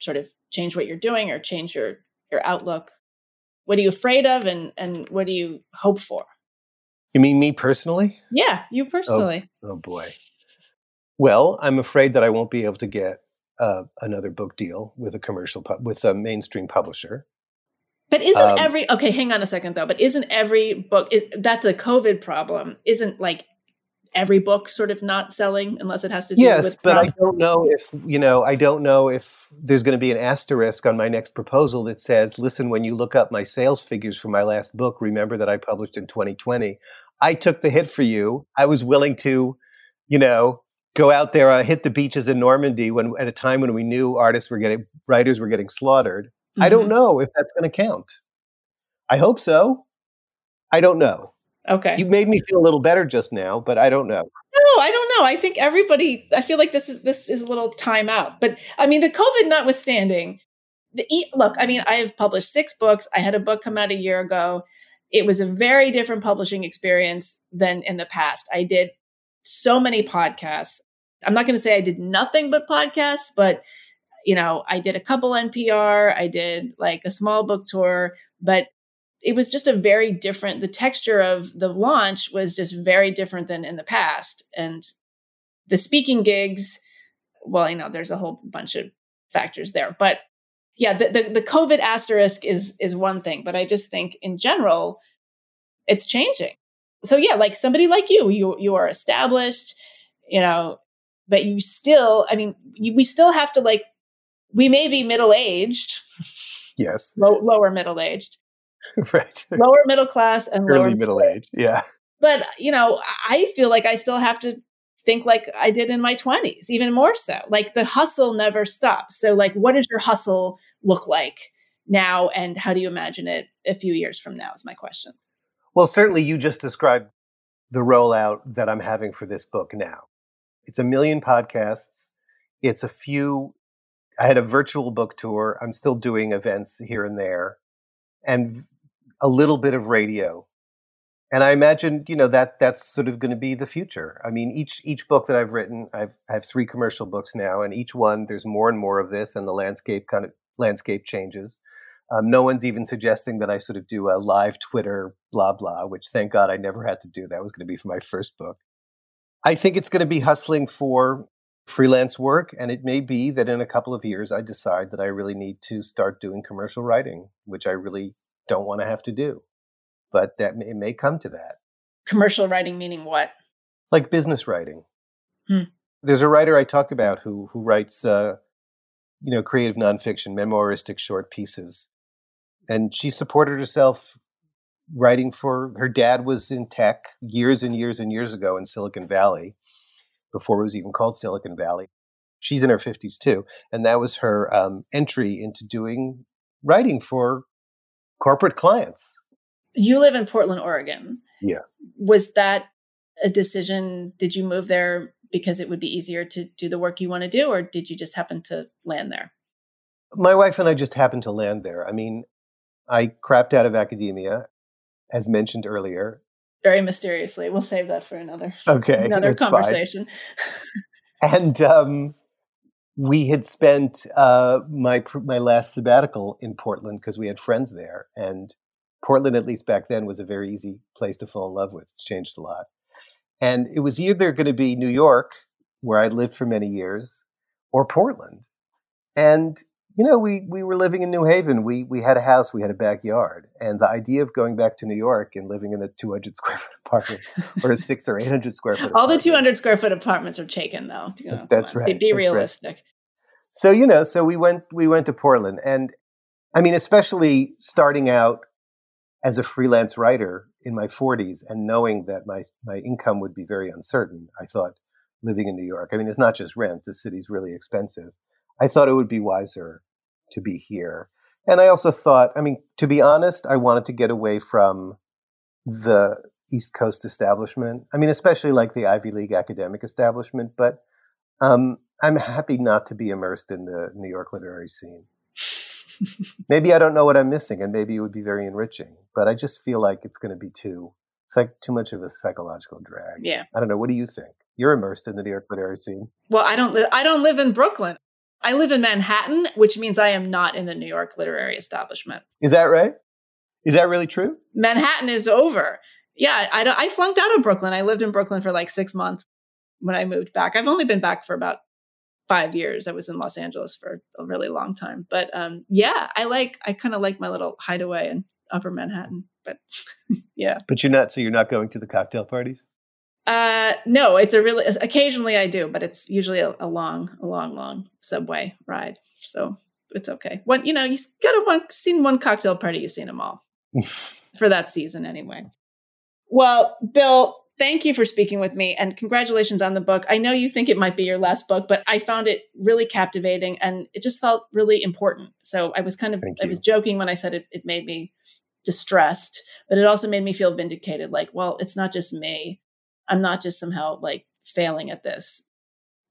sort of change what you're doing or change your outlook? What are you afraid of and what do you hope for? You mean me personally? Yeah, you personally. Oh boy. Well, I'm afraid that I won't be able to get another book deal with a mainstream publisher. But isn't hang on a second though, but isn't every book, that's a COVID problem. Isn't like every book sort of not selling unless it has to do with... Yes, but I don't know if there's going to be an asterisk on my next proposal that says, listen, when you look up my sales figures for my last book, remember that I published in 2020. I took the hit for you. I was willing to, you know, go out there, hit the beaches in Normandy at a time when we knew writers were getting slaughtered. Mm-hmm. I don't know if that's going to count. I hope so. I don't know. Okay. You made me feel a little better just now, but I don't know. No, I don't know. I think everybody, I feel like this is a little time out. But I mean, the COVID notwithstanding, look, I mean, I have published 6 books. I had a book come out a year ago. It was a very different publishing experience than in the past. I did so many podcasts. I'm not going to say I did nothing but podcasts, but, you know, I did a couple NPR, I did like a small book tour, but it was just a very different, the texture of the launch was just very different than in the past. And the speaking gigs, well, you know, there's a whole bunch of factors there, but yeah, the COVID asterisk is one thing, but I just think in general, it's changing. So yeah, like somebody like you are established, you know, but you still, I mean, we still have to like, we may be middle-aged. Yes. Lower middle-aged. Right. Lower middle class and early middle-aged. Yeah. But, you know, I feel like I still have to think like I did in my 20s, even more so. Like the hustle never stops. So like, what does your hustle look like now? And how do you imagine it a few years from now is my question. Well, certainly you just described the rollout that I'm having for this book now. It's 1 million podcasts. It's a few. I had a virtual book tour. I'm still doing events here and there, and a little bit of radio. And I imagine, you know, that's sort of going to be the future. I mean, each book that I've written, I have 3 commercial books now, and each one there's more and more of this, and the landscape changes. No one's even suggesting that I sort of do a live Twitter blah blah, which thank God I never had to do. That was going to be for my first book. I think it's going to be hustling for freelance work, and it may be that in a couple of years I decide that I really need to start doing commercial writing, which I really don't want to have to do. But that it may come to that. Commercial writing meaning what? Like business writing. There's a writer I talked about who writes, you know, creative nonfiction, memoiristic short pieces, and she supported herself writing for her dad was in tech years and years and years ago in Silicon Valley, before it was even called Silicon Valley. She's in her 50s too, and that was her entry into doing writing for corporate clients. You live in Portland, Oregon. Yeah. Was that a decision? Did you move there because it would be easier to do the work you want to do, or did you just happen to land there? My wife and I just happened to land there. I mean, I crapped out of academia, as mentioned earlier. Very mysteriously. We'll save that for another conversation. And we had spent my last sabbatical in Portland because we had friends there. And Portland, at least back then, was a very easy place to fall in love with. It's changed a lot. And it was either going to be New York, where I lived for many years, or Portland. And, you know, we were living in New Haven. We had a house. We had a backyard. And the idea of going back to New York and living in a 200-square-foot apartment or a 600 or 800-square-foot apartment. All the 200-square-foot apartments are taken, though. You know, that's right. Be realistic. Right. So, you know, we went to Portland. And, I mean, especially starting out as a freelance writer in my 40s and knowing that my income would be very uncertain, I thought living in New York, I mean, it's not just rent, the city's really expensive. I thought it would be wiser to be here. And I also thought, I mean, to be honest, I wanted to get away from the East Coast establishment. I mean, especially like the Ivy League academic establishment, but I'm happy not to be immersed in the New York literary scene. Maybe I don't know what I'm missing, and maybe it would be very enriching. But I just feel like it's going to be too much of a psychological drag. Yeah, I don't know. What do you think? You're immersed in the New York literary scene. Well, I don't live in Brooklyn. I live in Manhattan, which means I am not in the New York literary establishment. Is that right? Is that really true? Manhattan is over. Yeah, I flunked out of Brooklyn. I lived in Brooklyn for like 6 months when I moved back. I've only been back for about 5 years. I was in Los Angeles for a really long time. But yeah, I kind of like my little hideaway in upper Manhattan, but yeah. But you're not going to the cocktail parties? No, occasionally I do, but it's usually a long subway ride. So it's okay. One, you know, you've seen one cocktail party, you've seen them all for that season anyway. Well, Bill, thank you for speaking with me, and congratulations on the book. I know you think it might be your last book, but I found it really captivating, and it just felt really important. So I was was joking when I said it made me distressed, but it also made me feel vindicated. Like, well, it's not just me. I'm not just somehow like failing at this.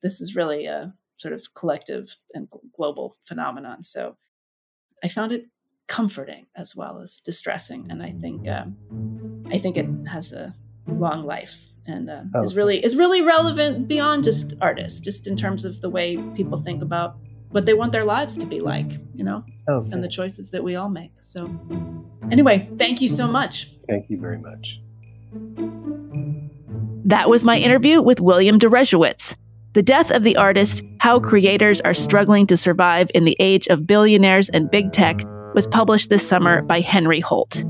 This is really a sort of collective and global phenomenon. So I found it comforting as well as distressing. And I think it has a long life, and is really relevant beyond just artists, just in terms of the way people think about what they want their lives to be like, you know, and the choices that we all make. So anyway, thank you so much. Thank you very much. That was my interview with William Deresiewicz. The Death of the Artist: How Creators Are Struggling to Survive in the Age of Billionaires and Big Tech was published this summer by Henry Holt.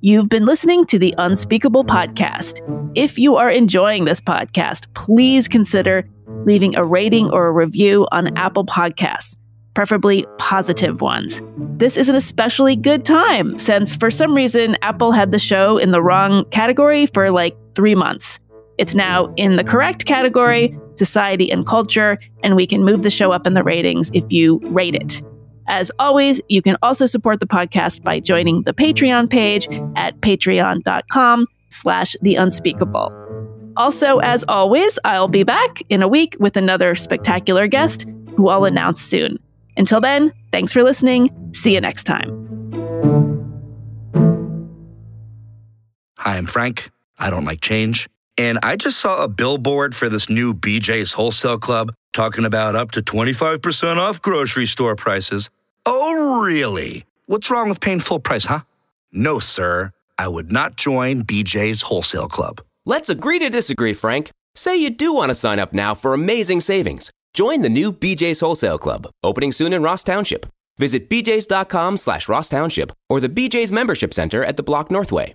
You've been listening to the Unspeakable Podcast. If you are enjoying this podcast, please consider leaving a rating or a review on Apple Podcasts, preferably positive ones. This is an especially good time since, for some reason, Apple had the show in the wrong category for like 3 months. It's now in the correct category, society and culture, and we can move the show up in the ratings if you rate it. As always, you can also support the podcast by joining the Patreon page at patreon.com/theunspeakable. Also, as always, I'll be back in a week with another spectacular guest who I'll announce soon. Until then, thanks for listening. See you next time. Hi, I'm Frank. I don't like change. And I just saw a billboard for this new BJ's Wholesale Club talking about up to 25% off grocery store prices. Oh, really? What's wrong with paying full price, huh? No, sir. I would not join BJ's Wholesale Club. Let's agree to disagree, Frank. Say you do want to sign up now for amazing savings. Join the new BJ's Wholesale Club, opening soon in Ross Township. Visit bjs.com/Ross Township or the BJ's Membership Center at the Block Northway.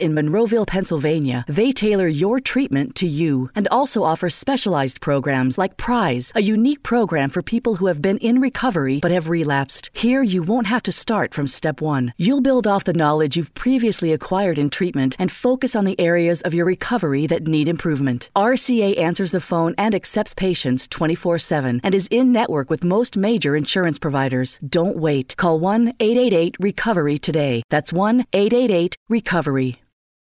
in Monroeville, Pennsylvania, they tailor your treatment to you and also offer specialized programs like PRIZE, a unique program for people who have been in recovery but have relapsed. Here, you won't have to start from step one. You'll build off the knowledge you've previously acquired in treatment and focus on the areas of your recovery that need improvement. RCA answers the phone and accepts patients 24/7 and is in-network with most major insurance providers. Don't wait. Call 1-888-RECOVERY today. That's 1-888-RECOVERY.